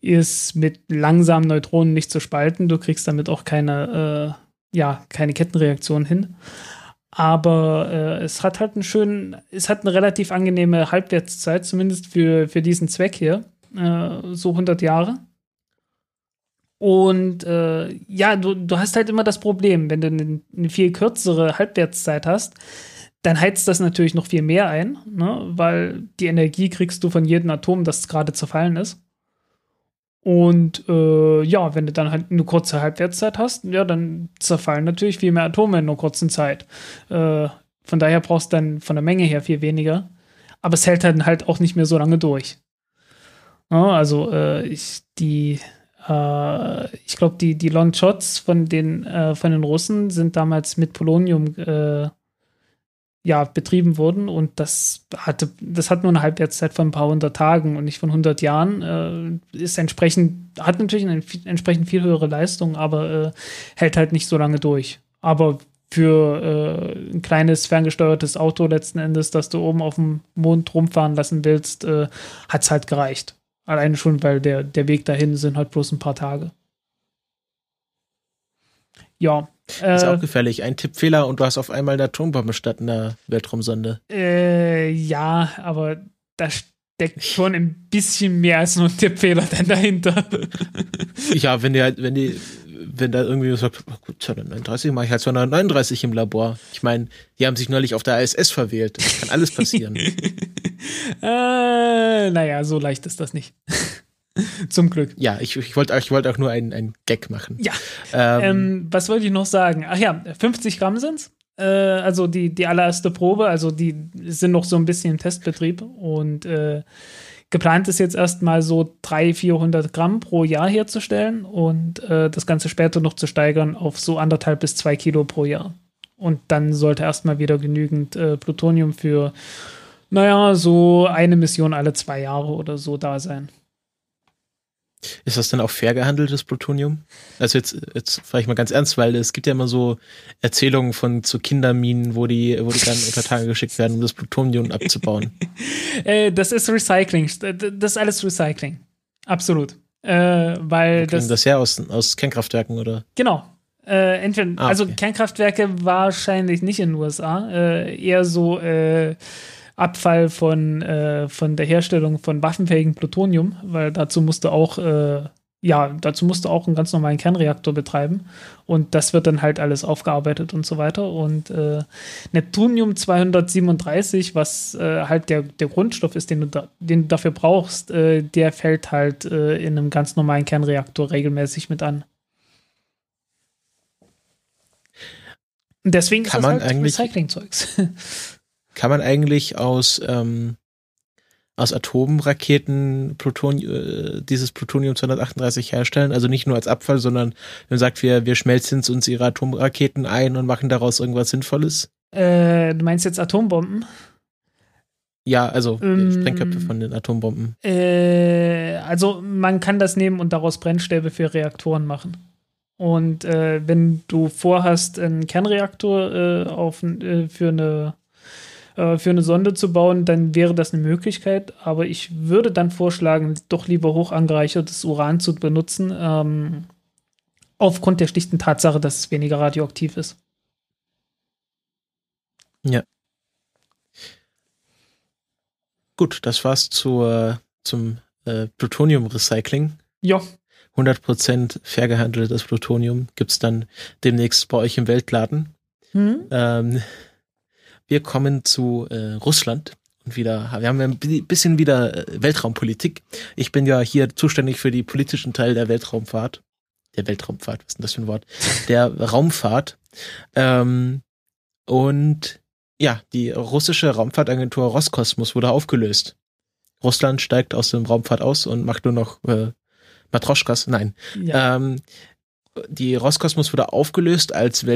ist mit langsamen Neutronen nicht zu spalten. Du kriegst damit auch keine Kettenreaktion hin. Aber es hat halt eine relativ angenehme Halbwertszeit, zumindest für diesen Zweck hier, so 100 Jahre. Und ja, du hast halt immer das Problem, wenn du eine viel kürzere Halbwertszeit hast, dann heizt das natürlich noch viel mehr ein, ne? Weil die Energie kriegst du von jedem Atom, das gerade zerfallen ist. Und ja, wenn du dann halt eine kurze Halbwertszeit hast, ja, dann zerfallen natürlich viel mehr Atome in einer kurzen Zeit. Von daher brauchst du dann von der Menge her viel weniger. Aber es hält dann halt auch nicht mehr so lange durch. Ja, also ich glaube, die Long-Shots von den Russen sind damals mit Polonium betrieben worden, und das hat nur eine Halbwertszeit von ein paar hundert Tagen und nicht von 100 Jahren. Hat natürlich eine entsprechend viel höhere Leistung, aber hält halt nicht so lange durch. Aber für ein kleines ferngesteuertes Auto letzten Endes, das du oben auf dem Mond rumfahren lassen willst, hat es halt gereicht. Alleine schon, weil der Weg dahin sind halt bloß ein paar Tage. Ja. Ist auch gefährlich. Ein Tippfehler und du hast auf einmal eine Atombombe statt einer Weltraumsonde. Ja, aber da steckt schon ein bisschen mehr als nur ein Tippfehler dann dahinter. Ja, wenn da irgendwie sagt, oh gut, 239 mache ich halt 239 im Labor. Ich meine, die haben sich neulich auf der ISS verwählt. Das kann alles passieren. Naja, so leicht ist das nicht. Zum Glück. Ja, ich wollt auch nur einen Gag machen. Ja, was wollte ich noch sagen? Ach ja, 50 Gramm sind's. Also die allererste Probe, also die sind noch so ein bisschen im Testbetrieb. Und geplant ist jetzt erstmal so 300-400 Gramm pro Jahr herzustellen und das Ganze später noch zu steigern auf so 1,5 bis 2 Kilo pro Jahr. Und dann sollte erstmal wieder genügend Plutonium für, naja, so eine Mission alle 2 Jahre oder so da sein. Ist das denn auch fair gehandeltes Plutonium? Also jetzt frage ich mal ganz ernst, weil es gibt ja immer so Erzählungen von zu Kinderminen, wo die dann unter Tage geschickt werden, um das Plutonium abzubauen. Das ist Recycling. Das ist alles Recycling. Absolut. Weil das ja aus Kernkraftwerken, oder? Genau. Entweder, also okay. Kernkraftwerke wahrscheinlich nicht in den USA. Eher so Abfall von der Herstellung von waffenfähigem Plutonium, weil dazu musst du auch einen ganz normalen Kernreaktor betreiben, und das wird dann halt alles aufgearbeitet und so weiter. Und Neptunium-237, was halt der Grundstoff ist, den du dafür brauchst, der fällt halt in einem ganz normalen Kernreaktor regelmäßig mit an. Und deswegen ist das halt Recycling-Zeugs. Kann man eigentlich aus Atomraketen dieses Plutonium-238 herstellen? Also nicht nur als Abfall, sondern man sagt, wir schmelzen uns ihre Atomraketen ein und machen daraus irgendwas Sinnvolles? Du meinst jetzt Atombomben? Ja, also Sprengköpfe von den Atombomben. Also man kann das nehmen und daraus Brennstäbe für Reaktoren machen. Und wenn du vorhast, einen Kernreaktor für eine Sonde zu bauen, dann wäre das eine Möglichkeit. Aber ich würde dann vorschlagen, doch lieber hoch angereichertes Uran zu benutzen, aufgrund der schlichten Tatsache, dass es weniger radioaktiv ist. Ja. Gut, das war's zum Plutonium-Recycling. Ja. 100% fair gehandeltes Plutonium gibt's dann demnächst bei euch im Weltladen. Wir kommen zu Russland und wir haben ein bisschen wieder Weltraumpolitik. Ich bin ja hier zuständig für die politischen Teile der Weltraumfahrt. Der Weltraumfahrt, was ist denn das für ein Wort? Der Raumfahrt. Und ja, die russische Raumfahrtagentur Roskosmos wurde aufgelöst. Russland steigt aus dem Raumfahrt aus und macht nur noch Matroschkas, nein. Ja. Die Roskosmos wurde aufgelöst als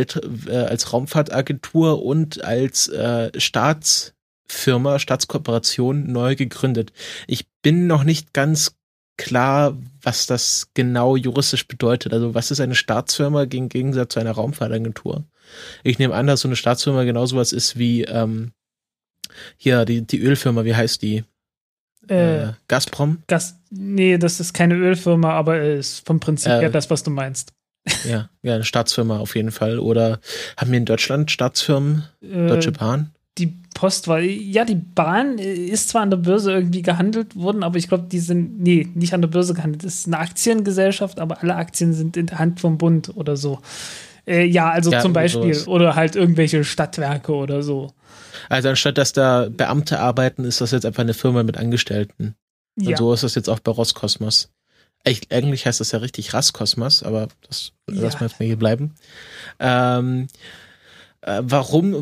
als Raumfahrtagentur und als Staatskooperation neu gegründet. Ich bin noch nicht ganz klar, was das genau juristisch bedeutet. Also was ist eine Staatsfirma im Gegensatz zu einer Raumfahrtagentur? Ich nehme an, dass so eine Staatsfirma genau sowas ist wie hier die Ölfirma, wie heißt die? Gazprom? Nee, das ist keine Ölfirma, aber ist vom Prinzip her das, was du meinst. Ja, eine Staatsfirma auf jeden Fall. Oder haben wir in Deutschland Staatsfirmen? Deutsche Bahn? Die Post war, ja, die Bahn ist zwar an der Börse irgendwie gehandelt worden, aber ich glaube, die sind, nee, nicht an der Börse gehandelt. Das ist eine Aktiengesellschaft, aber alle Aktien sind in der Hand vom Bund oder so. Zum Beispiel. Sowas. Oder halt irgendwelche Stadtwerke oder so. Also anstatt, dass da Beamte arbeiten, ist das jetzt einfach eine Firma mit Angestellten. Ja. Und so ist das jetzt auch bei Roskosmos. Eigentlich heißt das ja richtig Raskosmos, aber das lassen wir jetzt mal hier bleiben. Warum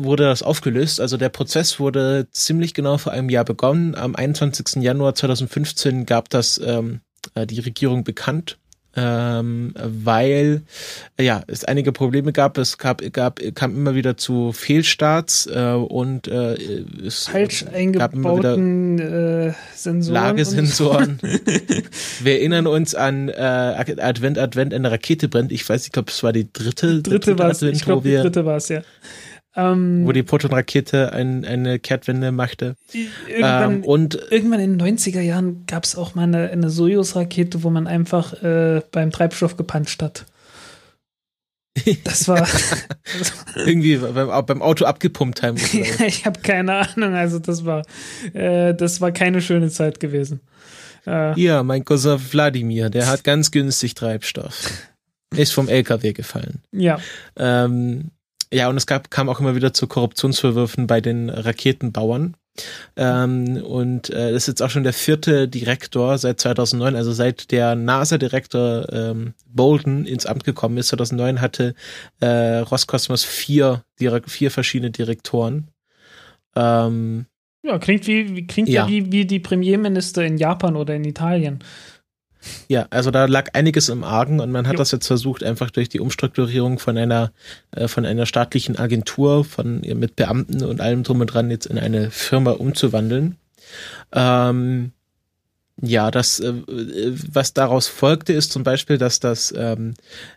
wurde das aufgelöst? Also der Prozess wurde ziemlich genau vor einem Jahr begonnen. Am 21. Januar 2015 gab das die Regierung bekannt. Weil es einige Probleme gab. Es kam immer wieder zu Fehlstarts und es falsch eingebauten Sensoren. Lagesensoren. Wir erinnern uns an Advent, eine Rakete brennt. Ich weiß, ich glaube, es war die dritte. Die dritte war es, ja. Wo die Proton-Rakete eine Kehrtwende machte. Irgendwann in den 90er Jahren gab es auch mal eine Sojus-Rakete, wo man einfach beim Treibstoff gepanscht hat. Das war irgendwie beim Auto abgepumpt haben. Ich habe keine Ahnung. Also das war keine schöne Zeit gewesen. Ja, mein Cousin Wladimir, der hat ganz günstig Treibstoff. Ist vom LKW gefallen. Ja. Ja, und es kam auch immer wieder zu Korruptionsvorwürfen bei den Raketenbauern. Das ist jetzt auch schon der vierte Direktor seit 2009, also seit der NASA-Direktor Bolden ins Amt gekommen ist. 2009 hatte Roskosmos vier verschiedene Direktoren. Klingt wie die Premierminister in Japan oder in Italien. Ja, also da lag einiges im Argen und man hat das jetzt versucht, einfach durch die Umstrukturierung von einer staatlichen Agentur mit Beamten und allem drum und dran jetzt in eine Firma umzuwandeln. Was daraus folgte, ist zum Beispiel, dass das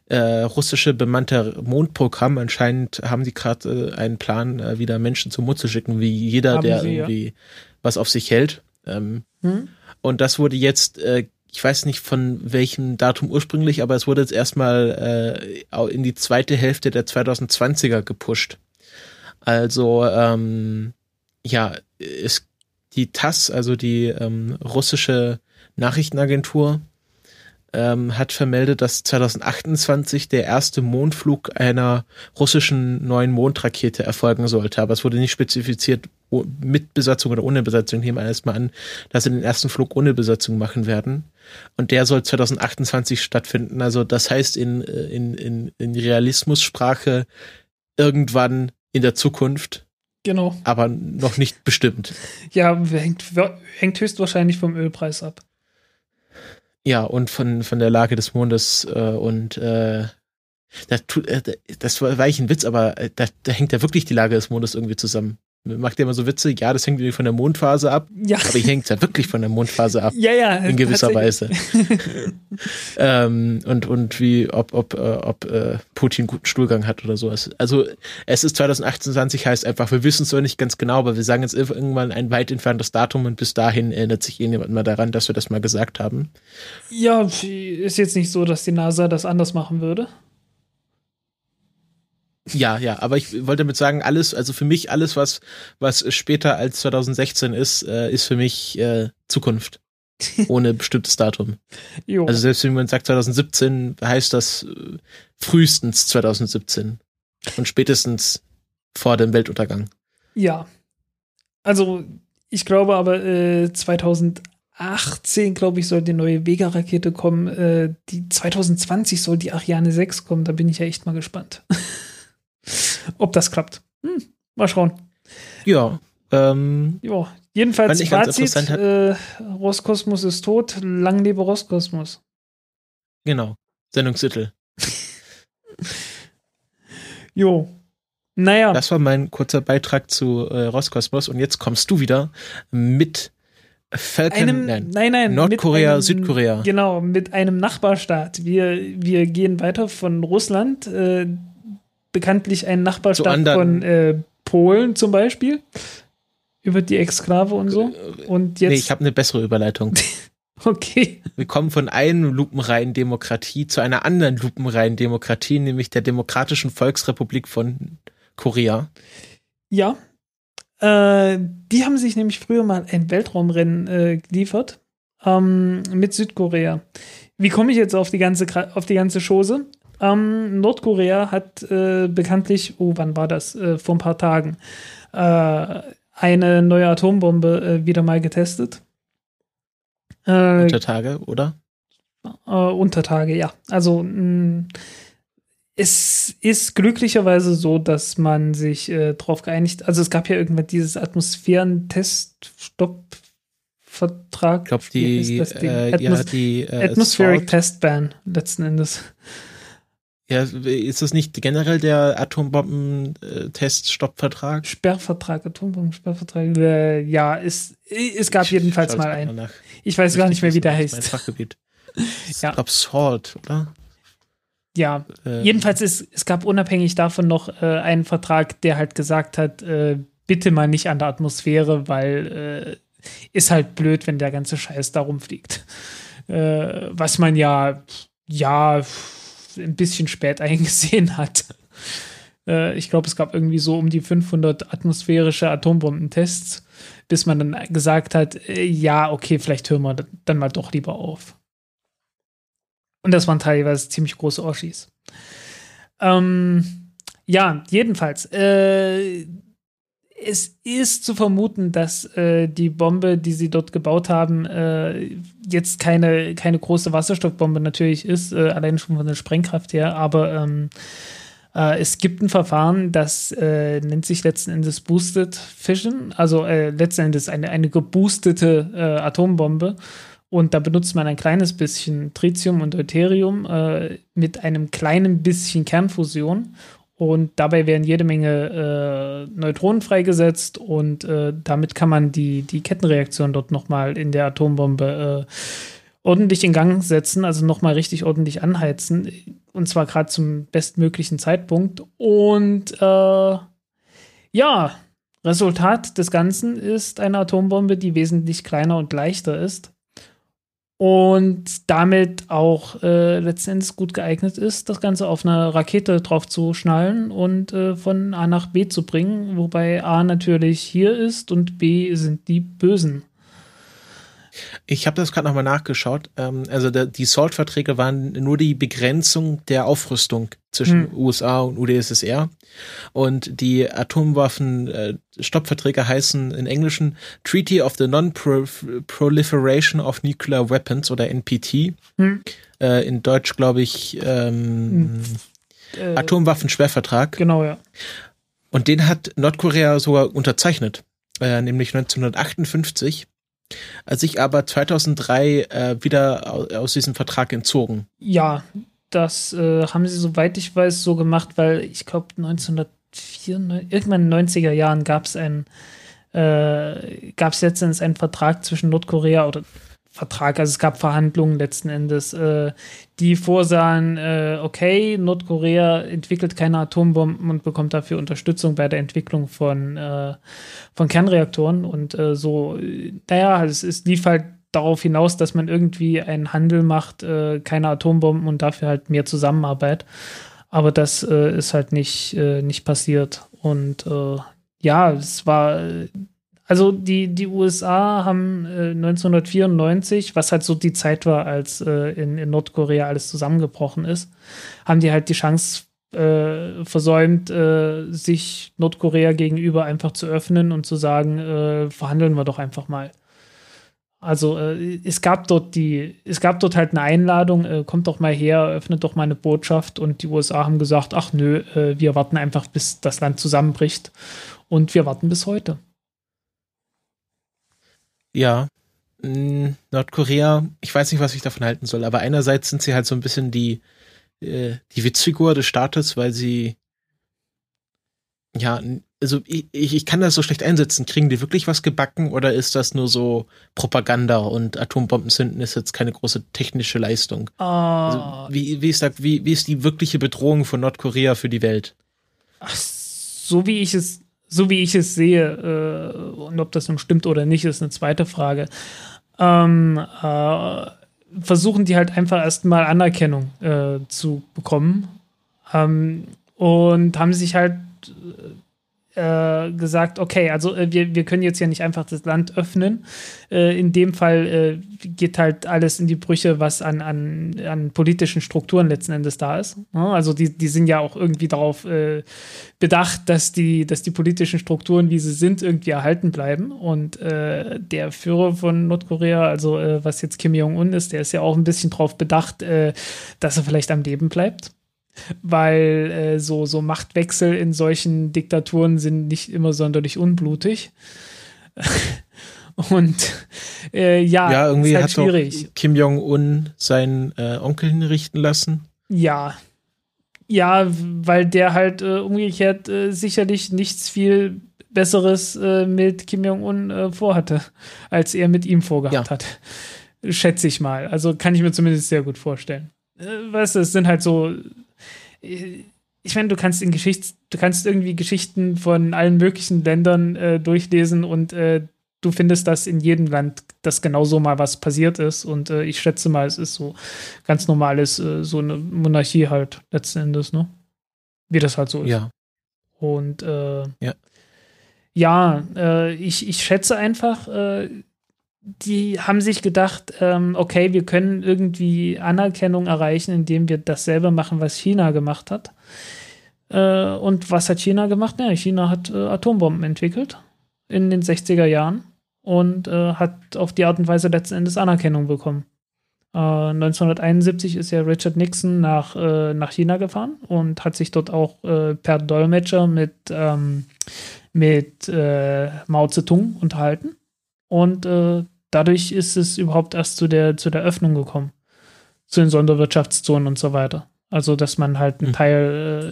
russische bemannte Mondprogramm, anscheinend haben die gerade einen Plan, wieder Menschen zum Mond zu schicken, wie jeder, irgendwie was auf sich hält. Und das wurde jetzt ich weiß nicht von welchem Datum ursprünglich, aber es wurde jetzt erstmal in die zweite Hälfte der 2020er gepusht. Also ist die TASS, also die russische Nachrichtenagentur, hat vermeldet, dass 2028 der erste Mondflug einer russischen neuen Mondrakete erfolgen sollte. Aber es wurde nicht spezifiziert, mit Besatzung oder ohne Besatzung. Nehmen wir erstmal an, dass sie den ersten Flug ohne Besatzung machen werden. Und der soll 2028 stattfinden. Also das heißt in Realismussprache irgendwann in der Zukunft. Genau. Aber noch nicht bestimmt. Ja, hängt höchstwahrscheinlich vom Ölpreis ab. Ja, und von der Lage des Mondes das war eigentlich ein Witz, aber da hängt ja wirklich die Lage des Mondes irgendwie zusammen. Macht ihr immer so Witze? Ja, das hängt irgendwie von der Mondphase ab. Ja. Aber hier hängt es ja wirklich von der Mondphase ab. Ja. In gewisser Weise. Und wie, ob Putin guten Stuhlgang hat oder sowas. Also, es ist 2028, heißt einfach, wir wissen es noch nicht ganz genau, aber wir sagen jetzt irgendwann ein weit entferntes Datum und bis dahin erinnert sich jemand mal daran, dass wir das mal gesagt haben. Ja, ist jetzt nicht so, dass die NASA das anders machen würde. Ja, aber ich wollte damit sagen, für mich alles, was später als 2016 ist für mich Zukunft. Ohne bestimmtes Datum. Jo. Also selbst wenn man sagt 2017, heißt das frühestens 2017 und spätestens vor dem Weltuntergang. Ja, also ich glaube aber 2018, glaube ich, soll die neue Vega-Rakete kommen. Die 2020 soll die Ariane 6 kommen, da bin ich ja echt mal gespannt. Ob das klappt. Mal schauen. Ja. Jedenfalls Fazit, Roskosmos ist tot, lang lebe Roskosmos. Genau. Sendungstitel. Jo. Naja. Das war mein kurzer Beitrag zu Roskosmos. Und jetzt kommst du wieder mit Falcon, Nordkorea, Südkorea. Genau, mit einem Nachbarstaat. Wir gehen weiter von Russland, bekanntlich ein Nachbarstaat von Polen zum Beispiel, über die Exklave und so. Und jetzt, nee, ich habe eine bessere Überleitung. Okay. Wir kommen von einer lupenreinen Demokratie zu einer anderen lupenreinen Demokratie, nämlich der Demokratischen Volksrepublik von Korea. Ja. Die haben sich nämlich früher mal ein Weltraumrennen geliefert mit Südkorea. Wie komme ich jetzt auf die ganze Chose? Nordkorea hat bekanntlich, wann war das? Vor ein paar Tagen eine neue Atombombe wieder mal getestet. Unter Tage, oder? Unter Tage, ja. Also es ist glücklicherweise so, dass man sich drauf geeinigt, also es gab ja irgendwann dieses Atmosphärenteststopp-Vertrag. Ich glaube, die Atmospheric Test Ban letzten Endes. Ja, ist das nicht generell der Atombomben-Teststopp-Vertrag? Sperrvertrag, Atombomben-Sperrvertrag. Ja, es gab jedenfalls mal einen. Ich weiß gar nicht mehr, wie der heißt. Mein Fachgebiet. Ja. Ich glaube, SALT, oder? Ja, jedenfalls es gab unabhängig davon noch einen Vertrag, der halt gesagt hat, bitte mal nicht an der Atmosphäre, weil ist halt blöd, wenn der ganze Scheiß da rumfliegt. Was man ja ein bisschen spät eingesehen hat. Ich glaube, es gab irgendwie so um die 500 atmosphärische Atombombentests, bis man dann gesagt hat, ja, okay, vielleicht hören wir dann mal doch lieber auf. Und das waren teilweise ziemlich große Oschis. Ja, jedenfalls. Es ist zu vermuten, dass die Bombe, die sie dort gebaut haben, jetzt keine große Wasserstoffbombe natürlich ist, allein schon von der Sprengkraft her. Aber es gibt ein Verfahren, das nennt sich letzten Endes Boosted Fission. Also letzten Endes eine geboostete Atombombe. Und da benutzt man ein kleines bisschen Tritium und Deuterium mit einem kleinen bisschen Kernfusion. Und dabei werden jede Menge Neutronen freigesetzt. Und damit kann man die Kettenreaktion dort nochmal in der Atombombe ordentlich in Gang setzen. Also nochmal richtig ordentlich anheizen. Und zwar gerade zum bestmöglichen Zeitpunkt. Und ja, Resultat des Ganzen ist eine Atombombe, die wesentlich kleiner und leichter ist. Und damit auch letztendlich gut geeignet ist, das Ganze auf eine Rakete drauf zu schnallen und von A nach B zu bringen, wobei A natürlich hier ist und B sind die Bösen. Ich habe das gerade nochmal nachgeschaut. Also die SALT-Verträge waren nur die Begrenzung der Aufrüstung zwischen USA und UdSSR. Und die Atomwaffen-Stoppverträge heißen in Englischen Treaty of the Non-Proliferation of Nuclear Weapons oder NPT. In Deutsch, glaube ich, Atomwaffensperrvertrag. Genau, ja. Und den hat Nordkorea sogar unterzeichnet, nämlich 1958. Als sich aber 2003 wieder aus diesem Vertrag entzogen. Ja, das haben sie, soweit ich weiß, so gemacht, weil ich glaube 1994, irgendwann in den 90er Jahren gab es letztendlich einen Vertrag zwischen Nordkorea oder Vertrag, also es gab Verhandlungen letzten Endes, die vorsahen, okay, Nordkorea entwickelt keine Atombomben und bekommt dafür Unterstützung bei der Entwicklung von Kernreaktoren und so, naja, es lief halt darauf hinaus, dass man irgendwie einen Handel macht, keine Atombomben und dafür halt mehr Zusammenarbeit, aber das ist halt nicht passiert und ja, es war... Also die USA haben 1994, was halt so die Zeit war, als in Nordkorea alles zusammengebrochen ist, haben die halt die Chance versäumt, sich Nordkorea gegenüber einfach zu öffnen und zu sagen, verhandeln wir doch einfach mal. Also es gab dort halt eine Einladung, kommt doch mal her, öffnet doch mal eine Botschaft und die USA haben gesagt, ach nö, wir warten einfach, bis das Land zusammenbricht und wir warten bis heute. Ja, Nordkorea, ich weiß nicht, was ich davon halten soll, aber einerseits sind sie halt so ein bisschen die Witzfigur des Staates, weil sie ja, also ich kann das so schlecht einsetzen. Kriegen die wirklich was gebacken oder ist das nur so Propaganda und Atombomben zünden ist jetzt keine große technische Leistung? Oh. Also, wie ist die wirkliche Bedrohung von Nordkorea für die Welt? Ach, so wie ich es sehe, und ob das nun stimmt oder nicht, ist eine zweite Frage. Versuchen die halt einfach erstmal Anerkennung zu bekommen, und haben sich halt gesagt, okay, also wir können jetzt ja nicht einfach das Land öffnen. In dem Fall geht halt alles in die Brüche, was an politischen Strukturen letzten Endes da ist. Also die sind ja auch irgendwie darauf bedacht, dass die politischen Strukturen, wie sie sind, irgendwie erhalten bleiben. Und der Führer von Nordkorea, also was jetzt Kim Jong-un ist, der ist ja auch ein bisschen darauf bedacht, dass er vielleicht am Leben bleibt. Weil so Machtwechsel in solchen Diktaturen sind nicht immer sonderlich unblutig. Und ja, irgendwie ist halt schwierig. Hat Kim Jong-un seinen Onkel hinrichten lassen. Ja, weil der halt umgekehrt sicherlich nichts viel Besseres mit Kim Jong-un vorhatte, als er mit ihm vorgehabt hat. Schätze ich mal. Also kann ich mir zumindest sehr gut vorstellen. Weißt du, es sind halt so. Ich meine, du kannst irgendwie Geschichten von allen möglichen Ländern durchlesen und du findest, dass in jedem Land das genauso mal was passiert ist. Und ich schätze mal, es ist so ganz normales, so eine Monarchie halt letzten Endes, ne? Wie das halt so ist. Ja. Und ich schätze einfach, die haben sich gedacht, okay, wir können irgendwie Anerkennung erreichen, indem wir dasselbe machen, was China gemacht hat. Und was hat China gemacht? Ja, China hat Atombomben entwickelt in den 60er Jahren und hat auf die Art und Weise letzten Endes Anerkennung bekommen. 1971 ist ja Richard Nixon nach China gefahren und hat sich dort auch per Dolmetscher mit Mao Zedong unterhalten. Und dadurch ist es überhaupt erst zu der Öffnung gekommen, zu den Sonderwirtschaftszonen und so weiter. Also, dass man halt einen Teil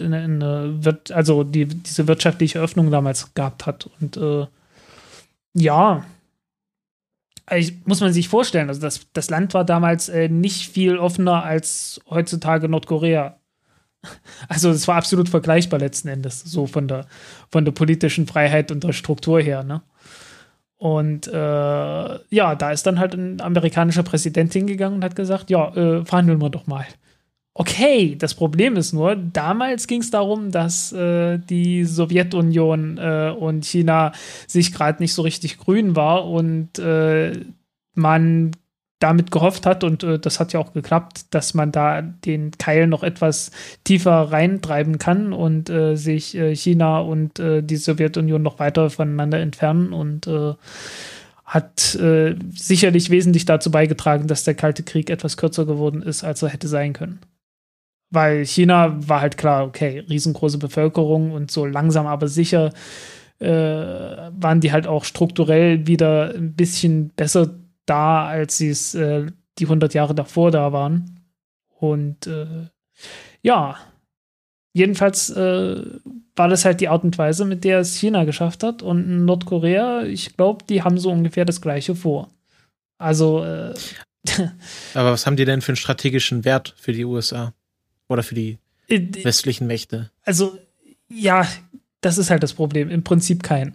diese wirtschaftliche Öffnung damals gehabt hat. Und muss man sich vorstellen, also das Land war damals nicht viel offener als heutzutage Nordkorea. Also, es war absolut vergleichbar letzten Endes, so von der politischen Freiheit und der Struktur her, ne? Und da ist dann halt ein amerikanischer Präsident hingegangen und hat gesagt, verhandeln wir doch mal. Okay, das Problem ist nur, damals ging es darum, dass die Sowjetunion und China sich gerade nicht so richtig grün war und man damit gehofft hat, und das hat ja auch geklappt, dass man da den Keil noch etwas tiefer reintreiben kann und sich China und die Sowjetunion noch weiter voneinander entfernen, und hat sicherlich wesentlich dazu beigetragen, dass der Kalte Krieg etwas kürzer geworden ist, als er hätte sein können. Weil China war halt klar, okay, riesengroße Bevölkerung, und so langsam aber sicher waren die halt auch strukturell wieder ein bisschen besser da, als sie es die 100 Jahre davor da waren. Und jedenfalls war das halt die Art und Weise, mit der es China geschafft hat. Und Nordkorea, ich glaube, die haben so ungefähr das Gleiche vor. Also aber was haben die denn für einen strategischen Wert für die USA? Oder für die westlichen Mächte? Also, ja, das ist halt das Problem. Im Prinzip kein.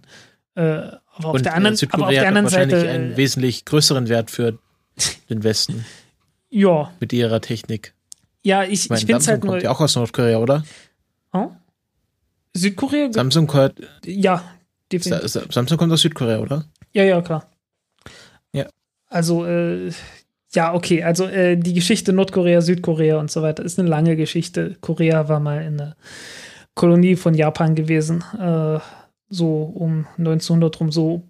Aber auf der anderen Seite wahrscheinlich einen wesentlich größeren Wert für den Westen. Ja. Mit ihrer Technik. Ja, ich finde es halt nur. Kommt ja auch aus Nordkorea, oder? Huh? Südkorea? Samsung gehört. Ja, definitiv. Samsung kommt aus Südkorea, oder? Ja, klar. Ja. Also, okay. Also, die Geschichte Nordkorea, Südkorea und so weiter ist eine lange Geschichte. Korea war mal in der Kolonie von Japan gewesen. so um 1900 rum, so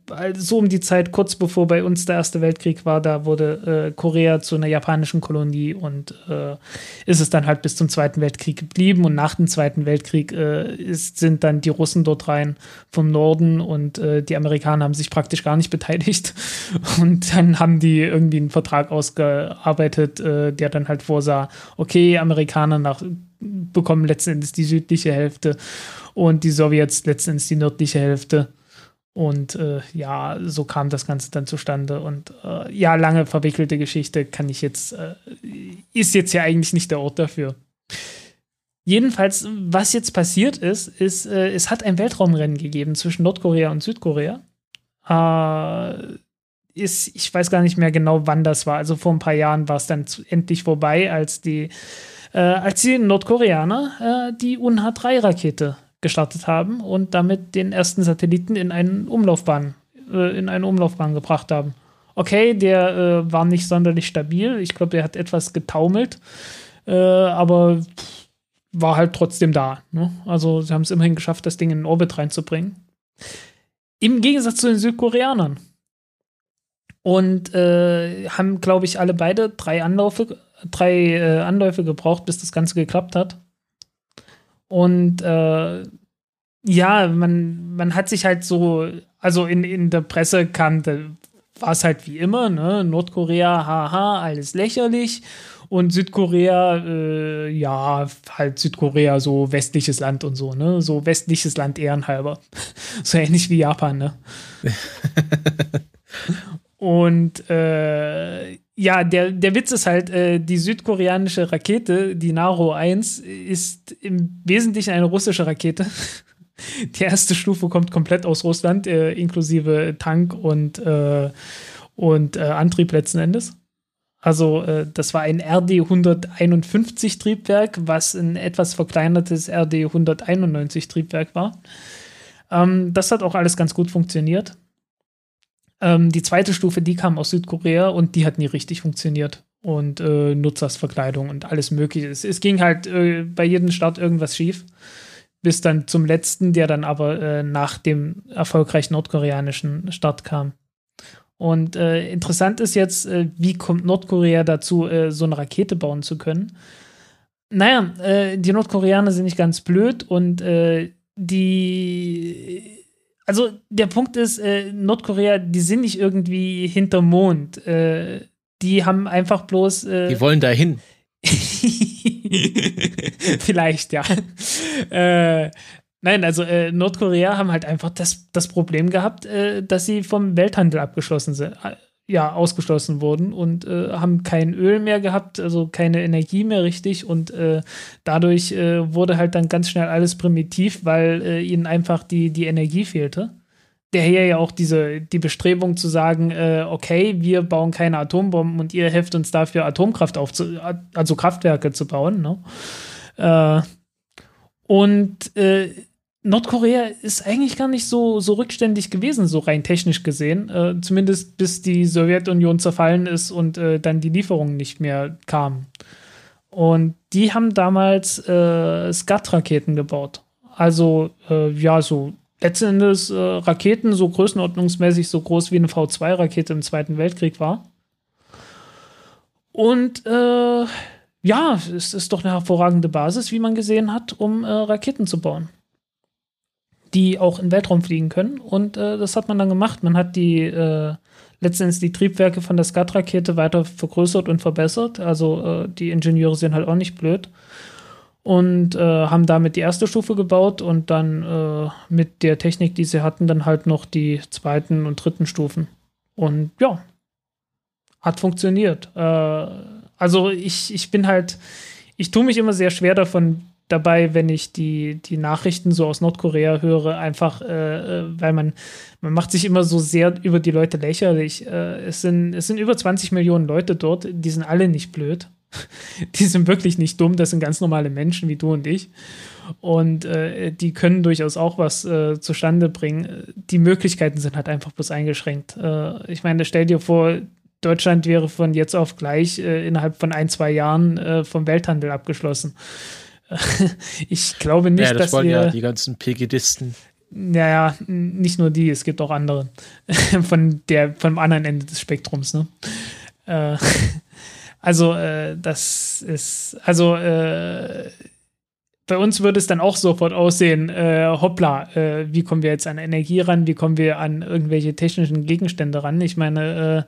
um die Zeit, kurz bevor bei uns der Erste Weltkrieg war, da wurde Korea zu einer japanischen Kolonie und ist es dann halt bis zum Zweiten Weltkrieg geblieben. Und nach dem Zweiten Weltkrieg sind dann die Russen dort rein vom Norden und die Amerikaner haben sich praktisch gar nicht beteiligt. Und dann haben die irgendwie einen Vertrag ausgearbeitet, der dann halt vorsah, okay, Amerikaner bekommen letztendlich die südliche Hälfte und die Sowjets letztendlich die nördliche Hälfte. Und ja, so kam das Ganze dann zustande. Und ja, lange verwickelte Geschichte ist jetzt ja eigentlich nicht der Ort dafür. Jedenfalls, was jetzt passiert ist, es hat ein Weltraumrennen gegeben zwischen Nordkorea und Südkorea. Ich weiß gar nicht mehr genau, wann das war. Also vor ein paar Jahren war es dann endlich vorbei, als die Nordkoreaner die UNH-3-Rakete gestartet haben und damit den ersten Satelliten in eine Umlaufbahn gebracht haben. Okay, der war nicht sonderlich stabil. Ich glaube, der hat etwas getaumelt, aber war halt trotzdem da, ne? Also sie haben es immerhin geschafft, das Ding in den Orbit reinzubringen. Im Gegensatz zu den Südkoreanern. Und haben, glaube ich, alle beide drei Anläufe gebraucht, bis das Ganze geklappt hat. Und ja, man hat sich halt so, also in der Presse war es halt wie immer, ne? Nordkorea, haha, alles lächerlich. Und Südkorea, ja, halt Südkorea, so westliches Land und so, ne? So westliches Land ehrenhalber. So ähnlich wie Japan, ne? Und ja, der Witz ist halt, die südkoreanische Rakete, die Naro 1, ist im Wesentlichen eine russische Rakete. Die erste Stufe kommt komplett aus Russland, inklusive Tank und Antrieb letzten Endes. Also das war ein RD-151-Triebwerk, was ein etwas verkleinertes RD-191-Triebwerk war. Das hat auch alles ganz gut funktioniert. Die zweite Stufe, die kam aus Südkorea und die hat nie richtig funktioniert. Und Nutzersverkleidung und alles Mögliche. Es ging halt bei jedem Start irgendwas schief. Bis dann zum letzten, der dann aber nach dem erfolgreichen nordkoreanischen Start kam. Und interessant ist jetzt, wie kommt Nordkorea dazu, so eine Rakete bauen zu können? Naja, die Nordkoreaner sind nicht ganz blöd und Also der Punkt ist, Nordkorea, die sind nicht irgendwie hinterm Mond. Die haben einfach bloß... die wollen dahin. Vielleicht, ja. Nein, also Nordkorea haben halt einfach das Problem gehabt, dass sie vom Welthandel ausgeschlossen wurden und haben kein Öl mehr gehabt, also keine Energie mehr richtig und dadurch wurde halt dann ganz schnell alles primitiv, weil ihnen einfach die Energie fehlte. Daher ja auch die Bestrebung zu sagen, okay, wir bauen keine Atombomben und ihr helft uns dafür, Atomkraft also Kraftwerke zu bauen, ne? Nordkorea ist eigentlich gar nicht so rückständig gewesen, so rein technisch gesehen. Zumindest bis die Sowjetunion zerfallen ist und dann die Lieferungen nicht mehr kamen. Und die haben damals Scud-Raketen gebaut. Also, ja, so letzten Endes Raketen, so größenordnungsmäßig so groß wie eine V2-Rakete im Zweiten Weltkrieg war. Und, ja, es ist doch eine hervorragende Basis, wie man gesehen hat, um Raketen zu bauen, die auch in den Weltraum fliegen können. Und das hat man dann gemacht. Man hat letztendlich die Triebwerke von der Scud-Rakete weiter vergrößert und verbessert. Also die Ingenieure sind halt auch nicht blöd. Und haben damit die erste Stufe gebaut und dann mit der Technik, die sie hatten, dann halt noch die zweiten und dritten Stufen. Und ja, hat funktioniert. Also ich tue mich immer sehr schwer dabei, wenn ich die Nachrichten so aus Nordkorea höre, einfach, weil man macht sich immer so sehr über die Leute lächerlich. Es sind über 20 Millionen Leute dort, die sind alle nicht blöd. Die sind wirklich nicht dumm, das sind ganz normale Menschen wie du und ich. Und die können durchaus auch was zustande bringen. Die Möglichkeiten sind halt einfach bloß eingeschränkt. Ich meine, stell dir vor, Deutschland wäre von jetzt auf gleich innerhalb von 1-2 Jahren vom Welthandel abgeschlossen. Ich glaube nicht, dass wir... Ja, das wollen ja die ganzen Pegidisten. Naja, nicht nur die, es gibt auch andere. Von dem anderen Ende des Spektrums, ne? Bei uns würde es dann auch sofort aussehen, wie kommen wir jetzt an Energie ran, wie kommen wir an irgendwelche technischen Gegenstände ran? Ich meine,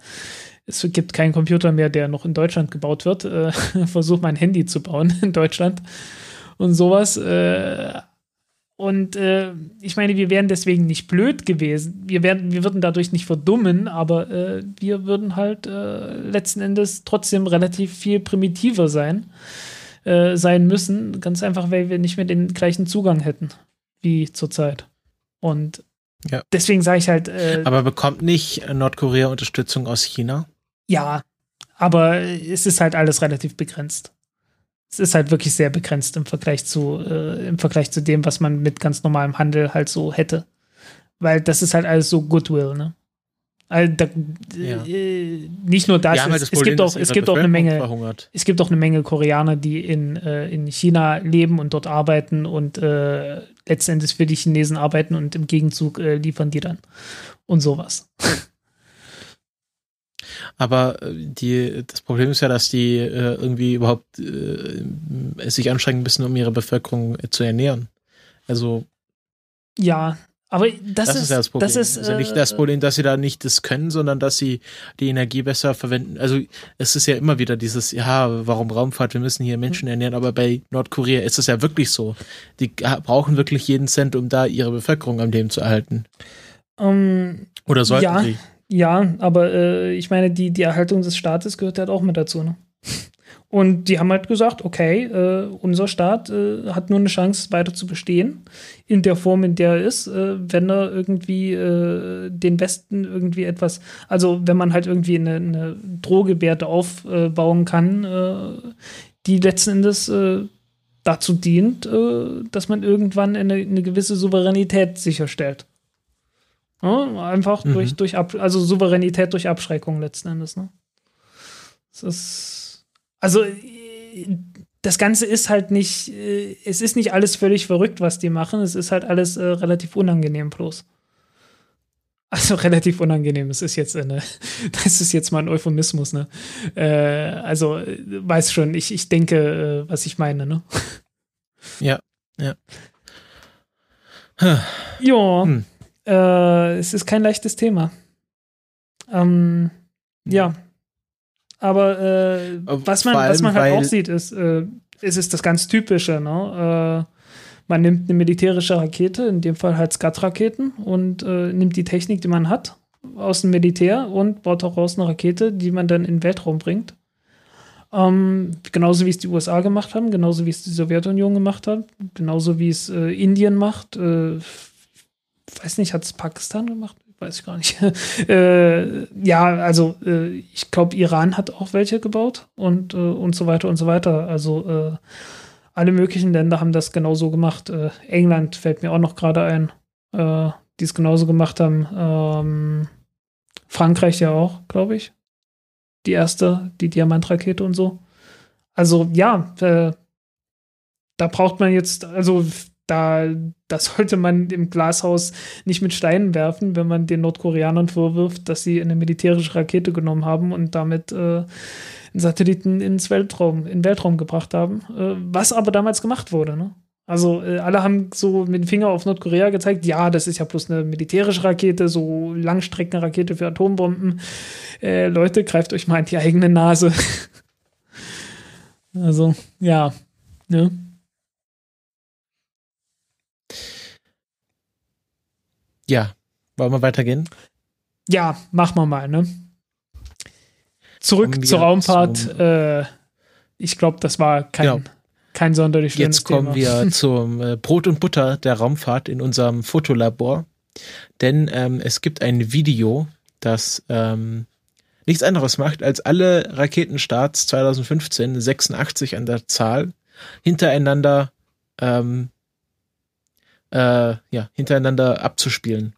es gibt keinen Computer mehr, der noch in Deutschland gebaut wird. Versuch mal ein Handy zu bauen in Deutschland und sowas. Ich meine, wir wären deswegen nicht blöd gewesen. Wir würden dadurch nicht verdummen, aber wir würden halt letzten Endes trotzdem relativ viel primitiver sein müssen, ganz einfach, weil wir nicht mehr den gleichen Zugang hätten wie zurzeit. Und deswegen sage ich halt. Aber bekommt nicht Nordkorea Unterstützung aus China? Ja, aber es ist halt alles relativ begrenzt. Es ist halt wirklich sehr begrenzt im Vergleich zu dem, was man mit ganz normalem Handel halt so hätte, weil das ist halt alles so Goodwill, ne? Nicht nur das, es gibt auch eine Menge Koreaner, die in China leben und dort arbeiten und letzten Endes für die Chinesen arbeiten und im Gegenzug liefern die dann und sowas. Aber das Problem ist ja, dass die irgendwie überhaupt sich anstrengen müssen, um ihre Bevölkerung zu ernähren. Also ja. Aber das ist ja das Problem. Das ist ja nicht das Problem, dass sie da nicht das können, sondern dass sie die Energie besser verwenden. Also es ist ja immer wieder dieses, ja, warum Raumfahrt? Wir müssen hier Menschen ernähren. Aber bei Nordkorea ist es ja wirklich so. Die brauchen wirklich jeden Cent, um da ihre Bevölkerung am Leben zu erhalten. Oder sollten sie? Ja, aber ich meine, die Erhaltung des Staates gehört halt auch mit dazu, ne? Und die haben halt gesagt, okay, unser Staat hat nur eine Chance, weiter zu bestehen, in der Form, in der er ist, wenn er irgendwie den Westen irgendwie etwas, also wenn man halt irgendwie eine Drohgebärde aufbauen kann, die letzten Endes dazu dient, dass man irgendwann eine gewisse Souveränität sicherstellt. Ja, einfach durch Souveränität durch Abschreckung letzten Endes, ne? Das ist Also das Ganze ist halt nicht, es ist nicht alles völlig verrückt, was die machen. Es ist halt alles relativ unangenehm bloß. Also relativ unangenehm, das ist jetzt mal ein Euphemismus, ne? Also weiß schon, ich denke, was ich meine, ne? Ja. Ja, es ist kein leichtes Thema. Ja. Aber was man halt auch sieht, ist, es ist das ganz Typische, ne? Man nimmt eine militärische Rakete, in dem Fall halt Scud-Raketen, und nimmt die Technik, die man hat, aus dem Militär und baut daraus eine Rakete, die man dann in den Weltraum bringt. Genauso wie es die USA gemacht haben, genauso wie es die Sowjetunion gemacht hat, genauso wie es Indien macht. Weiß nicht, hat es Pakistan gemacht? Weiß ich gar nicht. Ich glaube, Iran hat auch welche gebaut und so weiter und so weiter. Also alle möglichen Länder haben das genauso gemacht. England fällt mir auch noch gerade ein, die es genauso gemacht haben. Frankreich ja auch, glaube ich. Die erste, die Diamantrakete und so. Also ja, da braucht man jetzt, also da sollte man im Glashaus nicht mit Steinen werfen, wenn man den Nordkoreanern vorwirft, dass sie eine militärische Rakete genommen haben und damit einen Satelliten in den Weltraum gebracht haben. Was aber damals gemacht wurde, ne? Also alle haben so mit dem Finger auf Nordkorea gezeigt, ja, das ist ja bloß eine militärische Rakete, so Langstreckenrakete für Atombomben. Leute, greift euch mal in die eigene Nase. Also, ja, ne? Ja, wollen wir weitergehen? Ja, machen wir mal, ne? Zurück zur Raumfahrt. Ich glaube, das war kein sonderlich schönes Thema. Jetzt kommen wir zum Brot und Butter der Raumfahrt in unserem Fotolabor. Denn es gibt ein Video, das nichts anderes macht, als alle Raketenstarts 2015, 86 an der Zahl, hintereinander abzuspielen.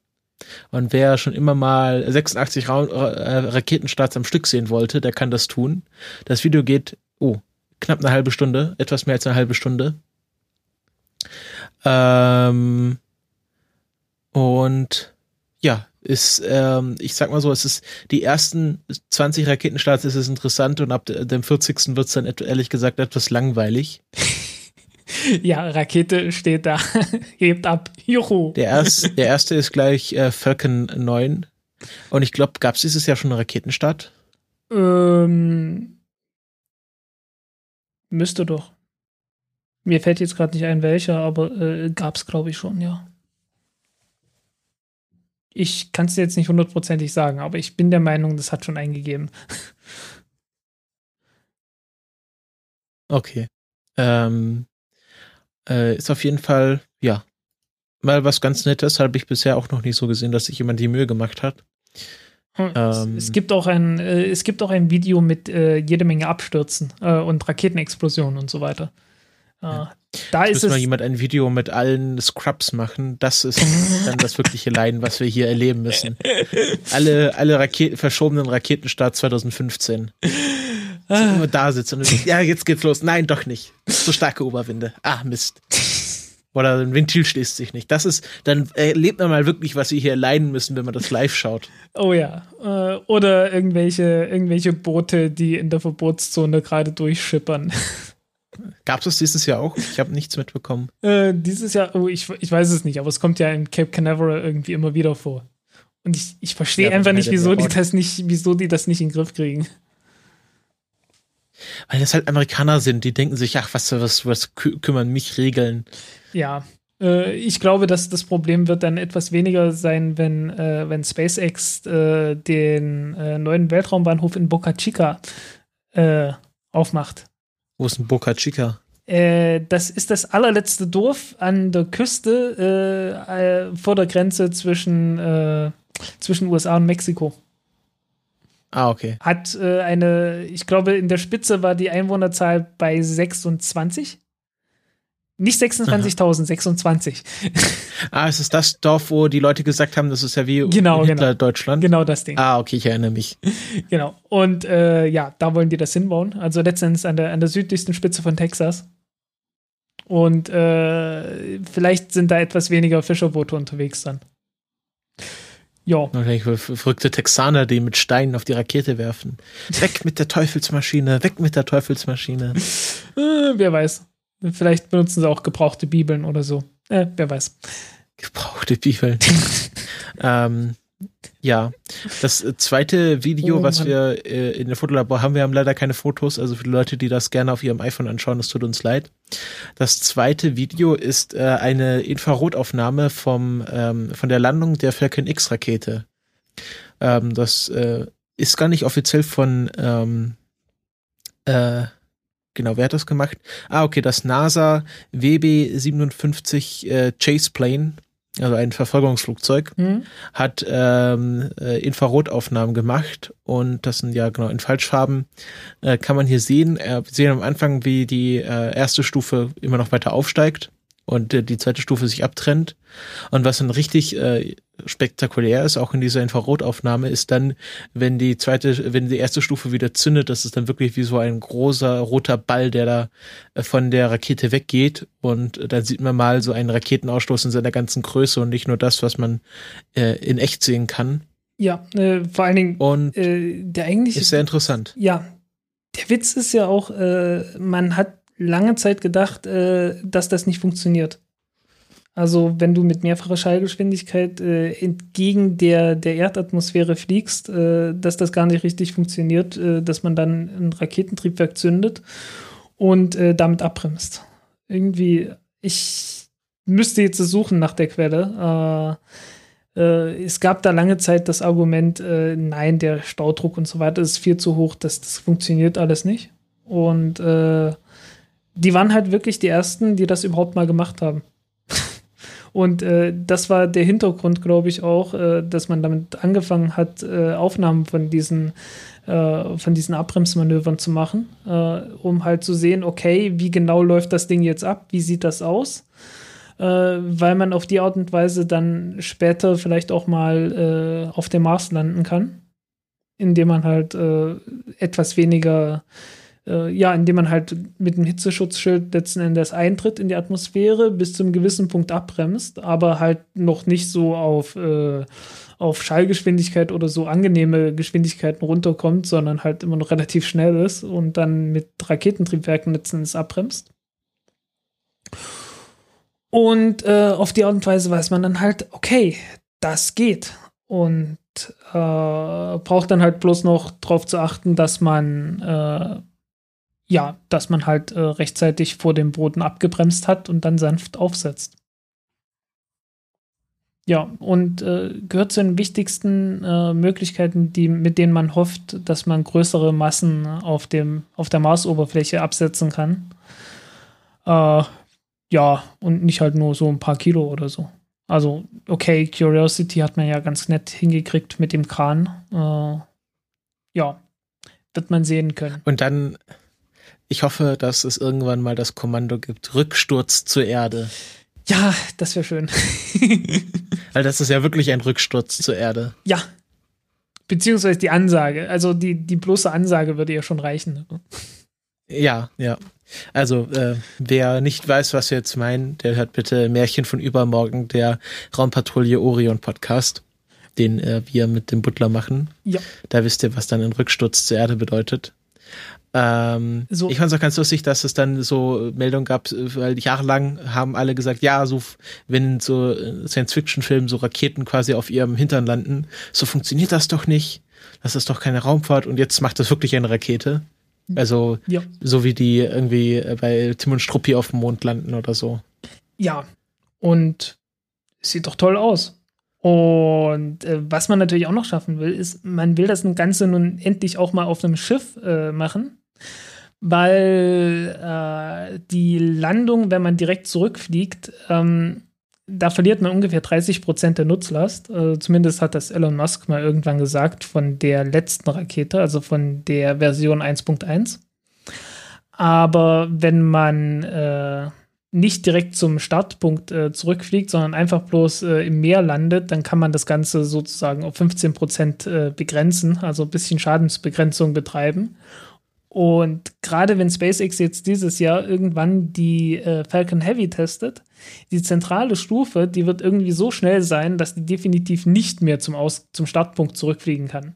Und wer schon immer mal 86 Raketenstarts am Stück sehen wollte, der kann das tun. Das Video geht knapp eine halbe Stunde, etwas mehr als eine halbe Stunde. Und ja, ist, ich sag mal so, es ist die ersten 20 Raketenstarts ist es interessant und ab dem 40. wird es dann ehrlich gesagt etwas langweilig. Ja, Rakete steht da, hebt ab, juhu. Der erste ist gleich Falcon 9 und ich glaube, gab es dieses Jahr schon einen Raketenstart? Müsste doch. Mir fällt jetzt gerade nicht ein, welcher, aber gab es glaube ich schon, ja. Ich kann es jetzt nicht hundertprozentig sagen, aber ich bin der Meinung, das hat schon eingegeben. Okay. Ist auf jeden Fall, ja, mal was ganz Nettes, habe ich bisher auch noch nicht so gesehen, dass sich jemand die Mühe gemacht hat. Es gibt auch ein Video mit jede Menge Abstürzen und Raketenexplosionen und so weiter. Ja. Da jetzt ist mal jemand ein Video mit allen Scrubs machen, das ist dann das wirkliche Leiden, was wir hier erleben müssen. Alle verschobenen Raketenstarts 2015. So, da sitzt und ja, jetzt geht's los. Nein, doch nicht. So starke Oberwinde. Ah, Mist. Oder ein Ventil schließt sich nicht. Das ist, dann erlebt man mal wirklich, was wir hier leiden müssen, wenn man das live schaut. Oh ja. Oder irgendwelche Boote, die in der Verbotszone gerade durchschippern. Gab's das dieses Jahr auch? Ich habe nichts mitbekommen. Dieses Jahr, oh, ich weiß es nicht, aber es kommt ja in Cape Canaveral irgendwie immer wieder vor. Und ich verstehe ja, einfach nicht, wieso die das nicht in den Griff kriegen. Weil das halt Amerikaner sind, die denken sich, ach, was kümmern mich Regeln. Ja, ich glaube, dass das Problem wird dann etwas weniger sein, wenn SpaceX den neuen Weltraumbahnhof in Boca Chica aufmacht. Wo ist denn Boca Chica? Das ist das allerletzte Dorf an der Küste vor der Grenze zwischen USA und Mexiko. Ah, okay. Hat ich glaube, in der Spitze war die Einwohnerzahl bei 26. Nicht 26.000, 26. Ah, es ist das Dorf, wo die Leute gesagt haben, das ist ja wie Hitler-Deutschland. Genau, das Ding. Ah, okay, ich erinnere mich. Genau. Und ja, da wollen die das hinbauen. Also letztendlich an der südlichsten Spitze von Texas. Und vielleicht sind da etwas weniger Fischerboote unterwegs dann. Ja. Verrückte Texaner, die mit Steinen auf die Rakete werfen. Weg mit der Teufelsmaschine, weg mit der Teufelsmaschine. Wer weiß. Vielleicht benutzen sie auch gebrauchte Bibeln oder so. Wer weiß. Gebrauchte Bibeln. Ja. Das zweite Video, was wir in der Fotolabor haben, wir haben leider keine Fotos, also für die Leute, die das gerne auf ihrem iPhone anschauen, das tut uns leid. Das zweite Video ist eine Infrarotaufnahme von der Landung der Falcon X-Rakete. Das ist gar nicht offiziell von genau, wer hat das gemacht? Ah, okay, das NASA WB-57 Chase Plane, also ein Verfolgungsflugzeug, hat Infrarotaufnahmen gemacht und das sind ja genau in Falschfarben, kann man hier sehen. Wir sehen am Anfang, wie die erste Stufe immer noch weiter aufsteigt und die zweite Stufe sich abtrennt. Und was dann richtig spektakulär ist, auch in dieser Infrarotaufnahme, ist dann, wenn die erste Stufe wieder zündet, das ist dann wirklich wie so ein großer roter Ball, der da von der Rakete weggeht und dann sieht man mal so einen Raketenausstoß in seiner ganzen Größe und nicht nur das, was man in echt sehen kann. Ja, vor allen Dingen und der eigentliche ist sehr interessant. Ja, der Witz ist ja auch, man hat lange Zeit gedacht, dass das nicht funktioniert. Also wenn du mit mehrfacher Schallgeschwindigkeit entgegen der Erdatmosphäre fliegst, dass das gar nicht richtig funktioniert, dass man dann ein Raketentriebwerk zündet und damit abbremst. Irgendwie, ich müsste jetzt suchen nach der Quelle. Es gab da lange Zeit das Argument, nein, der Staudruck und so weiter ist viel zu hoch, das funktioniert alles nicht. Und die waren halt wirklich die Ersten, die das überhaupt mal gemacht haben. Und das war der Hintergrund, glaube ich, auch, dass man damit angefangen hat, Aufnahmen von diesen Abbremsmanövern zu machen, um halt zu sehen, okay, wie genau läuft das Ding jetzt ab, wie sieht das aus, weil man auf die Art und Weise dann später vielleicht auch mal auf dem Mars landen kann, indem man halt etwas weniger ja, indem man halt mit dem Hitzeschutzschild letzten Endes eintritt in die Atmosphäre, bis zum gewissen Punkt abbremst, aber halt noch nicht so auf Schallgeschwindigkeit oder so angenehme Geschwindigkeiten runterkommt, sondern halt immer noch relativ schnell ist und dann mit Raketentriebwerken letzten Endes abbremst. Und auf die Art und Weise weiß man dann halt, okay, das geht. Und braucht dann halt bloß noch drauf zu achten, dass man halt rechtzeitig vor dem Boden abgebremst hat und dann sanft aufsetzt. Ja, und gehört zu den wichtigsten Möglichkeiten, mit denen man hofft, dass man größere Massen auf der Marsoberfläche absetzen kann. Ja, und nicht halt nur so ein paar Kilo oder so. Also, okay, Curiosity hat man ja ganz nett hingekriegt mit dem Kran. Ja, wird man sehen können. Und dann, ich hoffe, dass es irgendwann mal das Kommando gibt, Rücksturz zur Erde. Ja, das wäre schön. Weil das ist ja wirklich ein Rücksturz zur Erde. Ja, beziehungsweise die Ansage. Also die bloße Ansage würde ja schon reichen. Ja, ja. Also, wer nicht weiß, was wir jetzt meinen, der hört bitte Märchen von übermorgen, der Raumpatrouille Orion-Podcast, den wir mit dem Butler machen. Ja. Da wisst ihr, was dann ein Rücksturz zur Erde bedeutet. So. Ich fand es auch ganz lustig, dass es dann so Meldungen gab, weil jahrelang haben alle gesagt, ja, so wenn so Science-Fiction-Filmen so Raketen quasi auf ihrem Hintern landen, so funktioniert das doch nicht. Das ist doch keine Raumfahrt und jetzt macht das wirklich eine Rakete. Also, ja. So wie die irgendwie bei Tim und Struppi auf dem Mond landen oder so. Ja, und es sieht doch toll aus. Und was man natürlich auch noch schaffen will, ist, man will das Ganze nun endlich auch mal auf einem Schiff machen, weil die Landung, wenn man direkt zurückfliegt, da verliert man ungefähr 30% der Nutzlast. Zumindest hat das Elon Musk mal irgendwann gesagt von der letzten Rakete, also von der Version 1.1. Aber wenn man nicht direkt zum Startpunkt zurückfliegt, sondern einfach bloß im Meer landet, dann kann man das Ganze sozusagen auf 15% begrenzen, also ein bisschen Schadensbegrenzung betreiben. Und gerade wenn SpaceX jetzt dieses Jahr irgendwann die Falcon Heavy testet, die zentrale Stufe, die wird irgendwie so schnell sein, dass die definitiv nicht mehr zum Startpunkt zurückfliegen kann.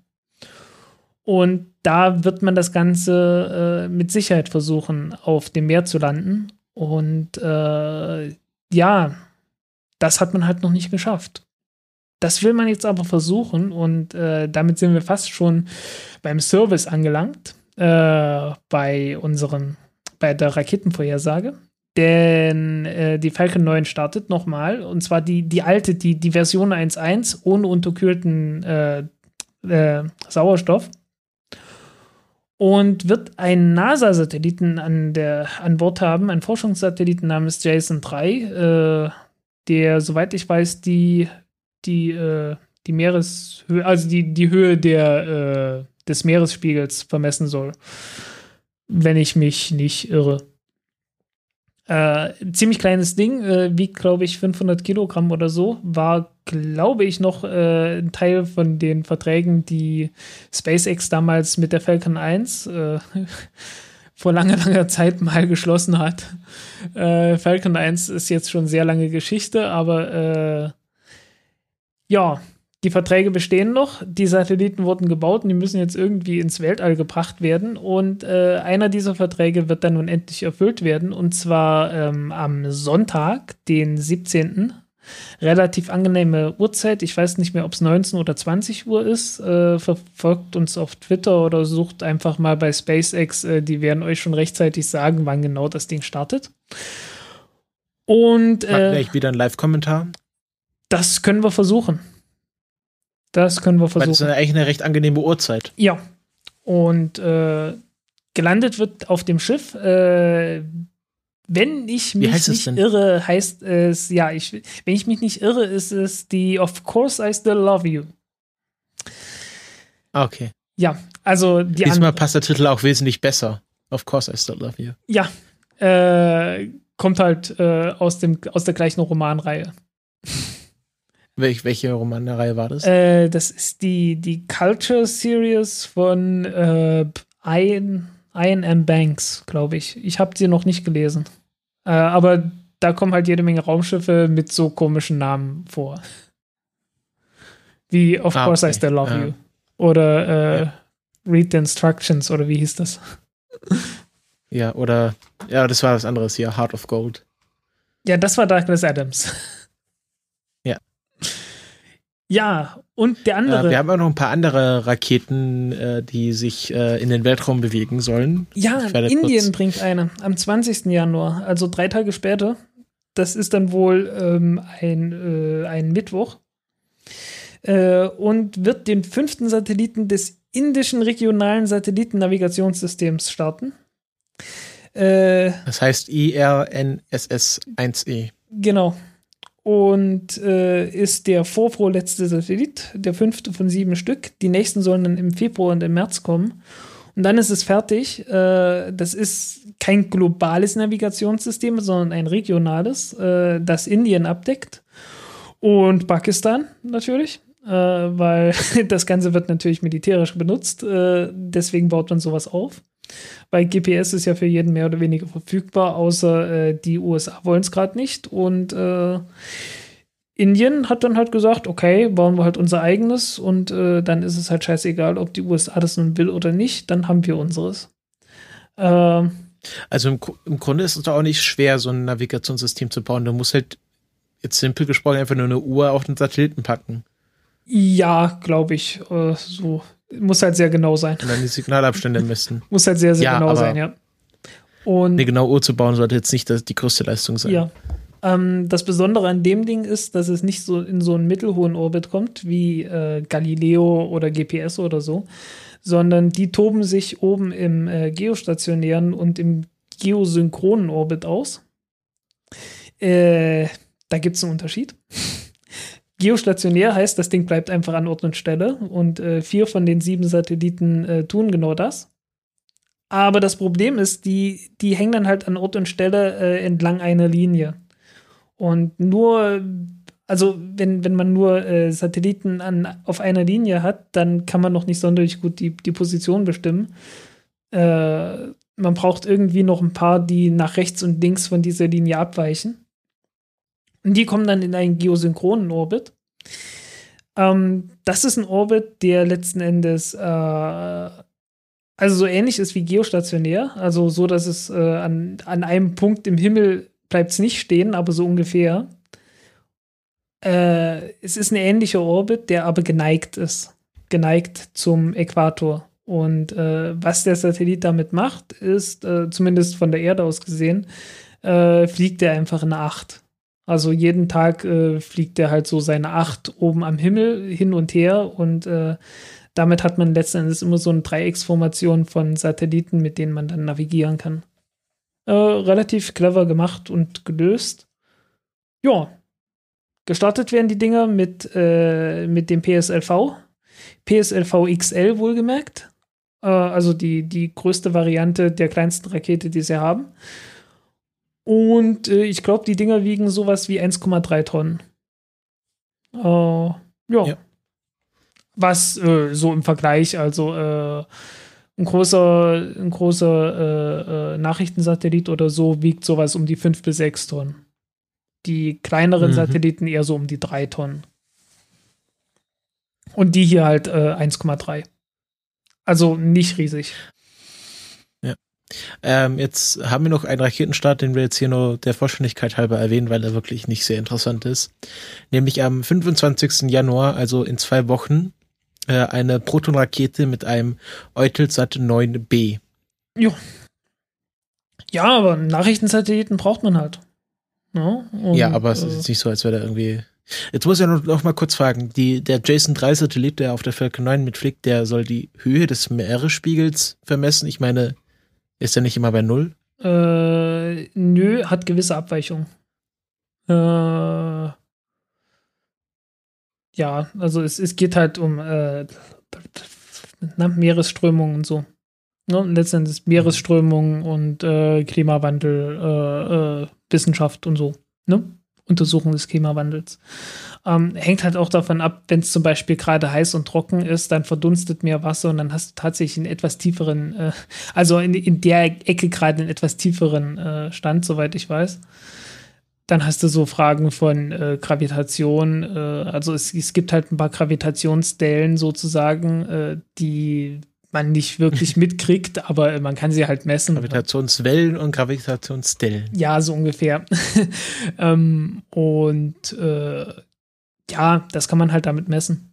Und da wird man das Ganze mit Sicherheit versuchen, auf dem Meer zu landen. Und ja, das hat man halt noch nicht geschafft. Das will man jetzt aber versuchen und damit sind wir fast schon beim Service angelangt. Bei der Raketenvorhersage. Denn die Falcon 9 startet nochmal. Und zwar die alte, die Version 1.1 ohne unterkühlten Sauerstoff. Und wird einen NASA-Satelliten an Bord haben, einen Forschungssatelliten namens Jason 3, der, soweit ich weiß, die Meereshöhe, also die Höhe des Meeresspiegels vermessen soll, wenn ich mich nicht irre. Ziemlich kleines Ding, wiegt, glaube ich, 500 Kilogramm oder so, war, glaube ich, noch ein Teil von den Verträgen, die SpaceX damals mit der Falcon 1 vor langer, langer Zeit mal geschlossen hat. Falcon 1 ist jetzt schon sehr lange Geschichte, aber ja, die Verträge bestehen noch, die Satelliten wurden gebaut und die müssen jetzt irgendwie ins Weltall gebracht werden und einer dieser Verträge wird dann nun endlich erfüllt werden und zwar am Sonntag, den 17. Relativ angenehme Uhrzeit, ich weiß nicht mehr, ob es 19 oder 20 Uhr ist, verfolgt uns auf Twitter oder sucht einfach mal bei SpaceX, die werden euch schon rechtzeitig sagen, wann genau das Ding startet. Und vielleicht wieder ein Live-Kommentar? Das können wir versuchen. Das ist eigentlich eine recht angenehme Uhrzeit. Ja. Und gelandet wird auf dem Schiff. Wenn ich mich nicht irre, heißt es, ja, wenn ich mich nicht irre, ist es die Of Course I Still Love You. Okay. Ja, also diesmal passt der Titel auch wesentlich besser. Of Course I Still Love You. Ja. Kommt halt aus der gleichen Romanreihe. Welche Romanreihe war das? Das ist die Culture Series von Ian M. Banks, glaube ich. Ich habe sie noch nicht gelesen. Aber da kommen halt jede Menge Raumschiffe mit so komischen Namen vor. Wie Of Course I Still Love You. Oder Read the Instructions oder wie hieß das? Ja, oder das war was anderes hier, Heart of Gold. Ja, das war Douglas Adams. Ja. Ja, und der andere. Wir haben auch noch ein paar andere Raketen, die sich in den Weltraum bewegen sollen. Ja, Indien bringt eine am 20. Januar, also 3 Tage später. Das ist dann wohl ein Mittwoch. Und wird den 5. Satelliten des indischen regionalen Satellitennavigationssystems starten. Das heißt IRNSS-1E. Genau. Und ist der vorvorletzte Satellit, der 5. von 7 Stück. Die nächsten sollen dann im Februar und im März kommen. Und dann ist es fertig. Das ist kein globales Navigationssystem, sondern ein regionales, das Indien abdeckt. Und Pakistan natürlich, weil das Ganze wird natürlich militärisch benutzt. Deswegen baut man sowas auf. Weil GPS ist ja für jeden mehr oder weniger verfügbar, außer die USA wollen es gerade nicht. Und Indien hat dann halt gesagt, okay, bauen wir halt unser eigenes und dann ist es halt scheißegal, ob die USA das nun will oder nicht, dann haben wir unseres. Also im Grunde ist es doch auch nicht schwer, so ein Navigationssystem zu bauen. Du musst halt, jetzt simpel gesprochen, einfach nur eine Uhr auf den Satelliten packen. Ja, glaube ich, so. Muss halt sehr genau sein. Und dann die Signalabstände messen. Muss halt sehr, sehr genau sein, ja. Und eine genaue Uhr zu bauen sollte jetzt nicht die größte Leistung sein. Ja. Das Besondere an dem Ding ist, dass es nicht so in so einen mittelhohen Orbit kommt, wie Galileo oder GPS oder so, sondern die toben sich oben im geostationären und im geosynchronen Orbit aus. Da gibt es einen Unterschied. Geostationär heißt, das Ding bleibt einfach an Ort und Stelle und 4 von den 7 Satelliten tun genau das. Aber das Problem ist, die hängen dann halt an Ort und Stelle entlang einer Linie. Und nur, also wenn man nur Satelliten auf einer Linie hat, dann kann man noch nicht sonderlich gut die Position bestimmen. Man braucht irgendwie noch ein paar, die nach rechts und links von dieser Linie abweichen. Und die kommen dann in einen geosynchronen Orbit. Das ist ein Orbit, der letzten Endes also so ähnlich ist wie geostationär. Also so, dass es an einem Punkt im Himmel bleibt es nicht stehen, aber so ungefähr. Es ist ein ähnlicher Orbit, der aber geneigt ist. Geneigt zum Äquator. Und was der Satellit damit macht, ist, zumindest von der Erde aus gesehen, fliegt er einfach in 8. Also jeden Tag fliegt er halt so seine 8 oben am Himmel hin und her und damit hat man letzten Endes immer so eine Dreiecksformation von Satelliten, mit denen man dann navigieren kann. Relativ clever gemacht und gelöst. Ja, gestartet werden die Dinger mit dem PSLV. PSLV XL wohlgemerkt. Also die größte Variante der kleinsten Rakete, die sie haben. Und ich glaube, die Dinger wiegen sowas wie 1,3 Tonnen. Ja. Was so im Vergleich, also ein großer Nachrichtensatellit oder so wiegt sowas um die 5 bis 6 Tonnen. Die kleineren Satelliten eher so um die 3 Tonnen. Und die hier halt 1,3. Also nicht riesig. Jetzt haben wir noch einen Raketenstart, den wir jetzt hier nur der Vollständigkeit halber erwähnen, weil er wirklich nicht sehr interessant ist. Nämlich am 25. Januar, also in 2 Wochen, eine Proton-Rakete mit einem Eutelsat 9b. Jo. Ja, aber Nachrichtensatelliten braucht man halt. Ja, aber es ist jetzt nicht so, als wäre da irgendwie... Jetzt muss ich noch mal kurz fragen, der Jason-3-Satellit, der auf der Falcon 9 mitfliegt, der soll die Höhe des Meeresspiegels vermessen. Ich meine... Ist der nicht immer bei 0? Nö, hat gewisse Abweichungen. Ja, also es geht halt um Meeresströmungen und so. Ne? Letztendlich Meeresströmungen und Klimawandel, Wissenschaft und so. Ne? Untersuchung des Klimawandels. Hängt halt auch davon ab, wenn es zum Beispiel gerade heiß und trocken ist, dann verdunstet mehr Wasser und dann hast du tatsächlich einen etwas tieferen, also in der Ecke gerade einen etwas tieferen Stand, soweit ich weiß. Dann hast du so Fragen von Gravitation, also es gibt halt ein paar Gravitationsdellen sozusagen, die man nicht wirklich mitkriegt, aber man kann sie halt messen. Gravitationswellen und Gravitationsdellen. Ja, so ungefähr. Ja, das kann man halt damit messen.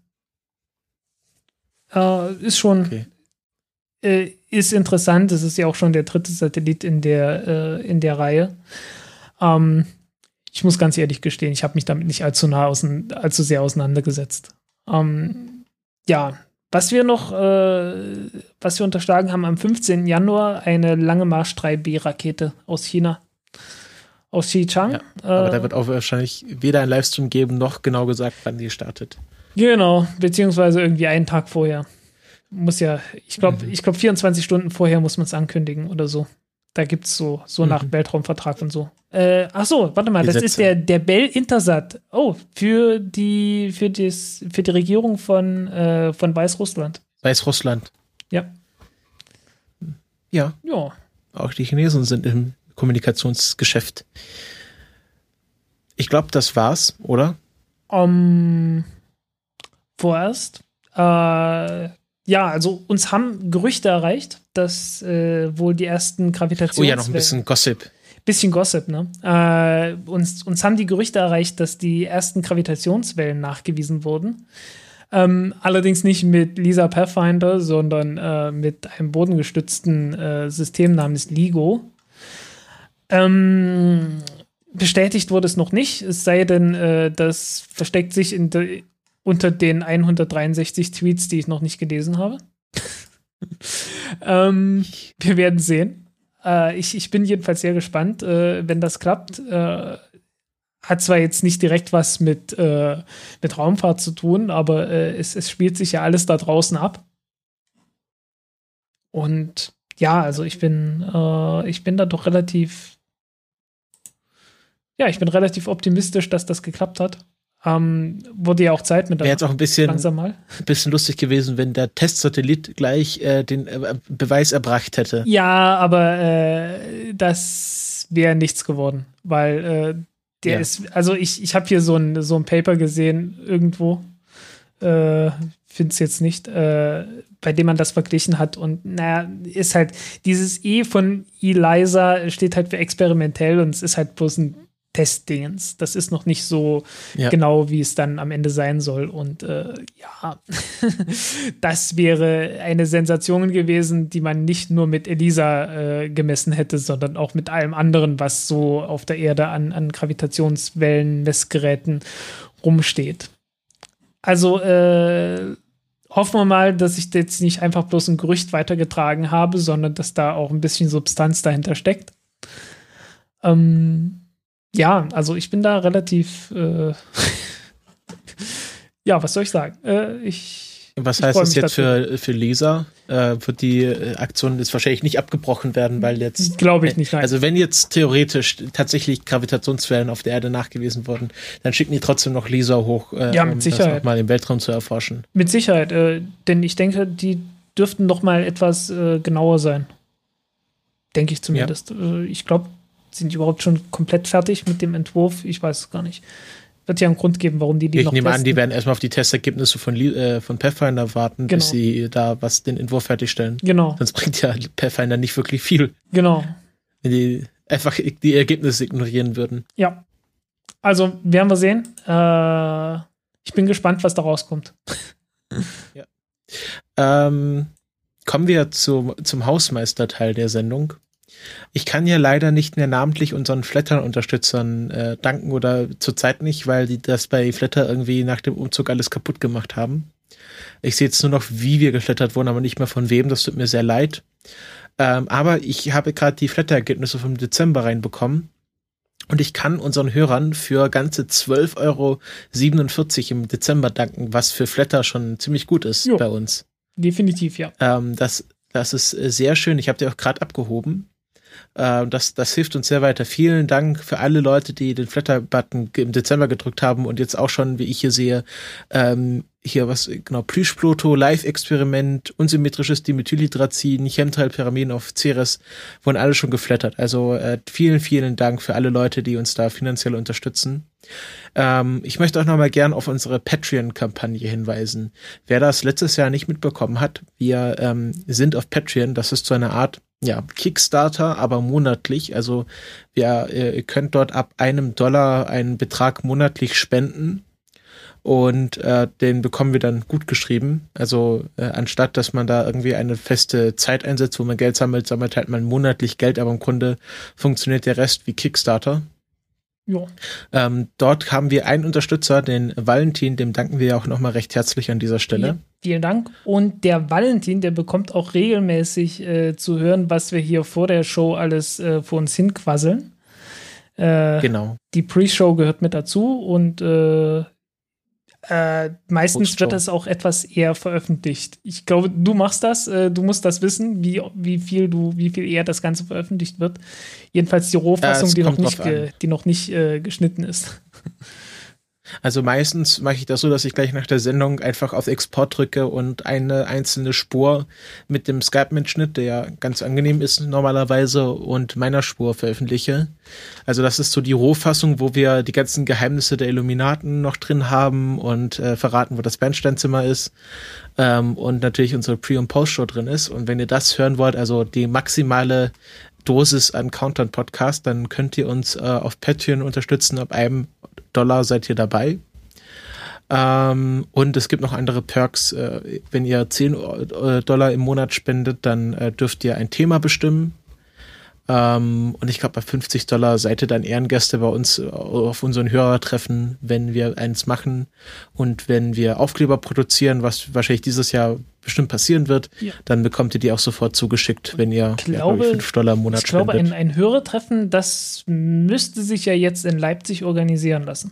Ist schon, okay. Ist interessant. Das ist ja auch schon der dritte Satellit in der Reihe. Ich muss ganz ehrlich gestehen, ich habe mich damit nicht allzu sehr auseinandergesetzt. Ja. Was wir unterschlagen haben, am 15. Januar eine lange Marsch 3B-Rakete aus China, aus Xichang. Ja, aber da wird auch wahrscheinlich weder ein Livestream geben, noch genau gesagt, wann die startet. Genau, beziehungsweise irgendwie einen Tag vorher. Muss ja, ich glaube 24 Stunden vorher muss man es ankündigen oder so. Da gibt es so nach Weltraumvertrag und so. Achso, warte mal, Gesetze. Das ist der Bell Intersat. Oh, für die Regierung von Weißrussland. Weißrussland. Ja. Ja. Auch die Chinesen sind im Kommunikationsgeschäft. Ich glaube, das war's, oder? Vorerst. Ja, also uns haben Gerüchte erreicht, dass wohl die ersten Gravitationswellen... Oh ja, noch ein bisschen Gossip. Bisschen Gossip, ne? Uns haben die Gerüchte erreicht, dass die ersten Gravitationswellen nachgewiesen wurden. Allerdings nicht mit Lisa Pathfinder, sondern mit einem bodengestützten System namens LIGO. Bestätigt wurde es noch nicht, es sei denn, das versteckt sich unter den 163 Tweets, die ich noch nicht gelesen habe. Wir werden sehen. Ich bin jedenfalls sehr gespannt, wenn das klappt. Hat zwar jetzt nicht direkt was mit Raumfahrt zu tun, aber es spielt sich ja alles da draußen ab. Und ja, also ich bin da doch relativ optimistisch, dass das geklappt hat. Wurde ja auch Zeit mit. Wäre jetzt auch ein bisschen lustig gewesen, wenn der Testsatellit gleich den Beweis erbracht hätte. Ja, aber das wäre nichts geworden, weil der ist, also ich habe hier so ein Paper gesehen irgendwo, finde es jetzt nicht, bei dem man das verglichen hat und naja, ist halt, dieses E von ELISA steht halt für experimentell und es ist halt bloß ein Testdingens. Das ist noch nicht so genau, wie es dann am Ende sein soll. Und das wäre eine Sensation gewesen, die man nicht nur mit ELISA gemessen hätte, sondern auch mit allem anderen, was so auf der Erde an Gravitationswellen-Messgeräten rumsteht. Also hoffen wir mal, dass ich jetzt nicht einfach bloß ein Gerücht weitergetragen habe, sondern dass da auch ein bisschen Substanz dahinter steckt. Ja, also ich bin da relativ, ja, was soll ich sagen? Was heißt das jetzt für Leser? Wird die Aktion jetzt wahrscheinlich nicht abgebrochen werden, weil jetzt... Glaube ich nicht, nein. Also wenn jetzt theoretisch tatsächlich Gravitationswellen auf der Erde nachgewiesen wurden, dann schicken die trotzdem noch Leser hoch, um das nochmal im Weltraum zu erforschen. Mit Sicherheit, denn ich denke, die dürften nochmal etwas genauer sein. Denke ich zumindest. Ja. Ich glaube... Sind die überhaupt schon komplett fertig mit dem Entwurf? Ich weiß es gar nicht. Wird ja einen Grund geben, warum die noch testen. Ich nehme an, die werden erstmal auf die Testergebnisse von Pathfinder warten, genau, bis sie da den Entwurf fertigstellen. Genau. Sonst bringt ja Pathfinder nicht wirklich viel. Genau. Wenn die einfach die Ergebnisse ignorieren würden. Ja. Also, werden wir sehen. Ich bin gespannt, was da rauskommt. Ja. Kommen wir zum Hausmeisterteil der Sendung. Ich kann ja leider nicht mehr namentlich unseren Flatter-Unterstützern danken oder zurzeit nicht, weil die das bei Flatter irgendwie nach dem Umzug alles kaputt gemacht haben. Ich sehe jetzt nur noch, wie wir geflattert wurden, aber nicht mehr von wem. Das tut mir sehr leid. Aber ich habe gerade die Flatter-Ergebnisse vom Dezember reinbekommen und ich kann unseren Hörern für ganze 12,47 Euro im Dezember danken, was für Flatter schon ziemlich gut ist bei uns. Definitiv, ja. Das ist sehr schön. Ich habe die auch gerade abgehoben. Das hilft uns sehr weiter. Vielen Dank für alle Leute, die den Flatter-Button im Dezember gedrückt haben und jetzt auch schon, wie ich hier sehe, Plüschpluto, Live-Experiment, unsymmetrisches Dimethylhydrazin, Chemtrail-Pyramiden auf Ceres wurden alle schon geflattert. Also vielen, vielen Dank für alle Leute, die uns da finanziell unterstützen. Ich möchte auch nochmal gern auf unsere Patreon-Kampagne hinweisen. Wer das letztes Jahr nicht mitbekommen hat, wir sind auf Patreon. Das ist so eine Art Kickstarter, aber monatlich. Also ihr könnt dort ab $1 einen Betrag monatlich spenden. Und den bekommen wir dann gut geschrieben. Also anstatt, dass man da irgendwie eine feste Zeit einsetzt, wo man Geld sammelt, sammelt halt man monatlich Geld, aber im Grunde funktioniert der Rest wie Kickstarter. Ja. Dort haben wir einen Unterstützer, den Valentin, dem danken wir ja auch nochmal recht herzlich an dieser Stelle. Ja, vielen Dank. Und der Valentin, der bekommt auch regelmäßig zu hören, was wir hier vor der Show alles vor uns hinquasseln. Genau. Die Pre-Show gehört mit dazu und meistens wird das auch etwas eher veröffentlicht. Ich glaube, du machst das, du musst das wissen, wie viel eher das Ganze veröffentlicht wird. Jedenfalls die Rohfassung, die noch nicht geschnitten ist. Also meistens mache ich das so, dass ich gleich nach der Sendung einfach auf Export drücke und eine einzelne Spur mit dem Skype-Mitschnitt, der ja ganz angenehm ist normalerweise, und meiner Spur veröffentliche. Also das ist so die Rohfassung, wo wir die ganzen Geheimnisse der Illuminaten noch drin haben und verraten, wo das Bernsteinzimmer ist. Und natürlich unsere Pre- und Post-Show drin ist. Und wenn ihr das hören wollt, also die maximale Dosis an Countdown-Podcast, dann könnt ihr uns auf Patreon unterstützen. Ab $1 seid ihr dabei. Und es gibt noch andere Perks. Wenn ihr $10 im Monat spendet, dann dürft ihr ein Thema bestimmen. Und ich glaube, bei $50 seid ihr dann Ehrengäste bei uns auf unseren Hörertreffen, wenn wir eins machen. Und wenn wir Aufkleber produzieren, was wahrscheinlich dieses Jahr bestimmt passieren wird, ja, dann bekommt ihr die auch sofort zugeschickt, wenn ihr $5 im Monat spendet. Ich glaube, ein Hörertreffen, das müsste sich ja jetzt in Leipzig organisieren lassen.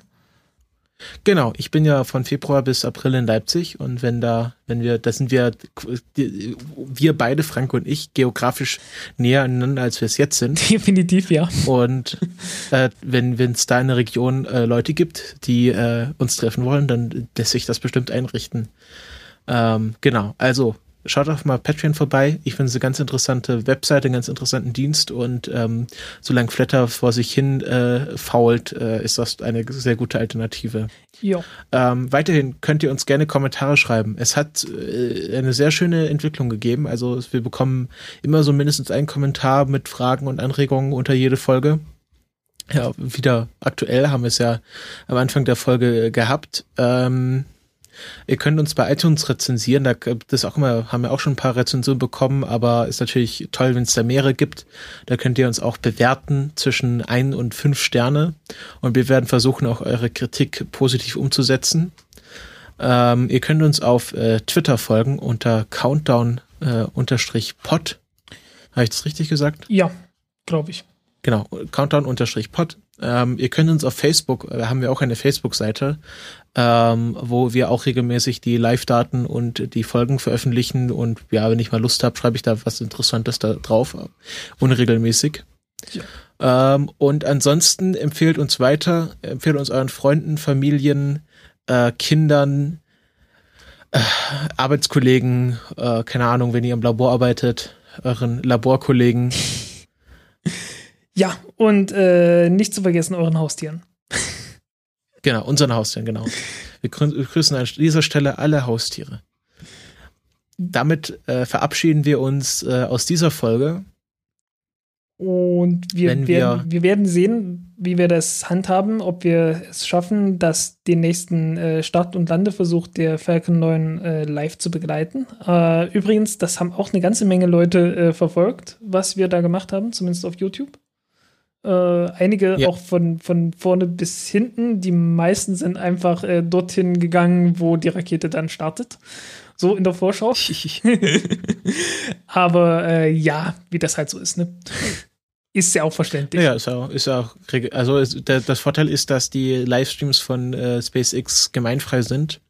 Genau, ich bin ja von Februar bis April in Leipzig und wir beide, Frank und ich, geografisch näher aneinander, als wir es jetzt sind. Definitiv, ja. Und wenn es da in der Region Leute gibt, die uns treffen wollen, dann lässt sich das bestimmt einrichten. Genau, also schaut doch mal Patreon vorbei. Ich finde es eine ganz interessante Webseite, einen ganz interessanten Dienst und solange Flatter vor sich hin fault, ist das eine sehr gute Alternative. Jo. Weiterhin könnt ihr uns gerne Kommentare schreiben. Es hat eine sehr schöne Entwicklung gegeben. Also wir bekommen immer so mindestens einen Kommentar mit Fragen und Anregungen unter jede Folge. Ja, wieder aktuell haben wir es ja am Anfang der Folge gehabt. Ihr könnt uns bei iTunes rezensieren, da gibt es auch immer, haben wir auch schon ein paar Rezensionen bekommen, aber ist natürlich toll, wenn es da mehrere gibt. Da könnt ihr uns auch bewerten zwischen 1 und 5 Sterne und wir werden versuchen, auch eure Kritik positiv umzusetzen. Ihr könnt uns auf Twitter folgen unter countdown_pod. Habe ich das richtig gesagt? Ja, glaube ich. Genau, countdown_pod. Ihr könnt uns auf Facebook, da haben wir auch eine Facebook-Seite, wo wir auch regelmäßig die Live-Daten und die Folgen veröffentlichen und ja, wenn ich mal Lust habe, schreibe ich da was Interessantes da drauf, unregelmäßig. Ja. Und ansonsten empfehlt uns weiter, empfehlt uns euren Freunden, Familien, Kindern, Arbeitskollegen, keine Ahnung, wenn ihr im Labor arbeitet, euren Laborkollegen. Ja, und nicht zu vergessen, euren Haustieren. Genau, unseren Haustieren, genau. Wir grüßen an dieser Stelle alle Haustiere. Damit verabschieden wir uns aus dieser Folge. Und wir werden sehen, wie wir das handhaben, ob wir es schaffen, den nächsten Start- und Landeversuch der Falcon 9 live zu begleiten. Übrigens, das haben auch eine ganze Menge Leute verfolgt, was wir da gemacht haben, zumindest auf YouTube. Einige auch von vorne bis hinten. Die meisten sind einfach dorthin gegangen, wo die Rakete dann startet. So in der Vorschau. Aber ja, wie das halt so ist, ne? Ist ja auch verständlich. Ja, ist auch also das Vorteil ist, dass die Livestreams von SpaceX gemeinfrei sind.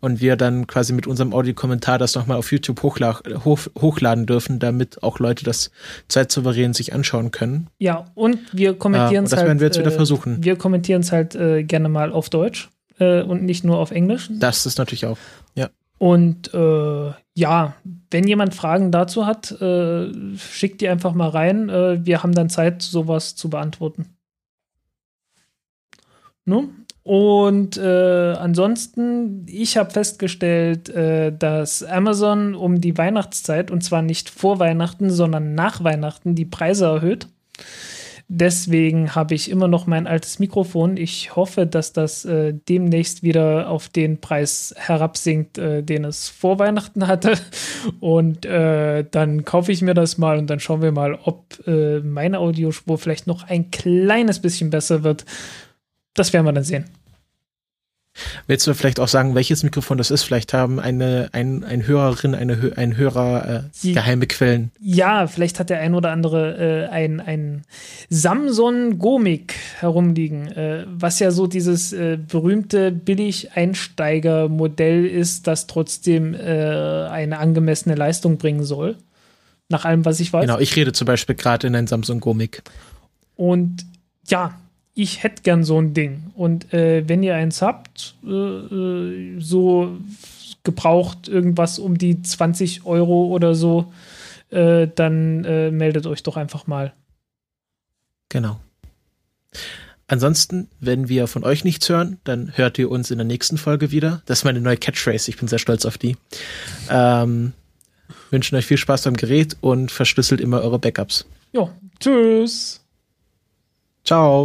und wir dann quasi mit unserem Audiokommentar das nochmal auf YouTube hochladen dürfen, damit auch Leute das zeitsouverän sich anschauen können. Ja, und wir kommentieren es halt. Das werden wir jetzt wieder versuchen. Wir kommentieren es halt gerne mal auf Deutsch und nicht nur auf Englisch. Das ist natürlich auch, ja. Und ja, wenn jemand Fragen dazu hat, schickt die einfach mal rein. Wir haben dann Zeit, sowas zu beantworten. Ne? Und ansonsten, ich habe festgestellt, dass Amazon um die Weihnachtszeit, und zwar nicht vor Weihnachten, sondern nach Weihnachten, die Preise erhöht. Deswegen habe ich immer noch mein altes Mikrofon. Ich hoffe, dass das demnächst wieder auf den Preis herabsinkt, den es vor Weihnachten hatte. Und dann kaufe ich mir das mal und dann schauen wir mal, ob meine Audiospur vielleicht noch ein kleines bisschen besser wird. Das werden wir dann sehen. Willst du vielleicht auch sagen, welches Mikrofon das ist? Vielleicht haben eine Hörerin, ein Hörer geheime Quellen. Ja, vielleicht hat der ein oder andere ein Samson Gomik herumliegen, was ja so dieses berühmte Billig-Einsteiger-Modell ist, das trotzdem eine angemessene Leistung bringen soll. Nach allem, was ich weiß. Genau, ich rede zum Beispiel gerade in ein Samson Gomik. Und ja, ich hätte gern so ein Ding. Und wenn ihr eins habt, so gebraucht irgendwas um die 20 Euro oder so, dann meldet euch doch einfach mal. Genau. Ansonsten, wenn wir von euch nichts hören, dann hört ihr uns in der nächsten Folge wieder. Das ist meine neue Catchphrase. Ich bin sehr stolz auf die. Wünschen euch viel Spaß beim Gerät und verschlüsselt immer eure Backups. Ja, tschüss. Ciao.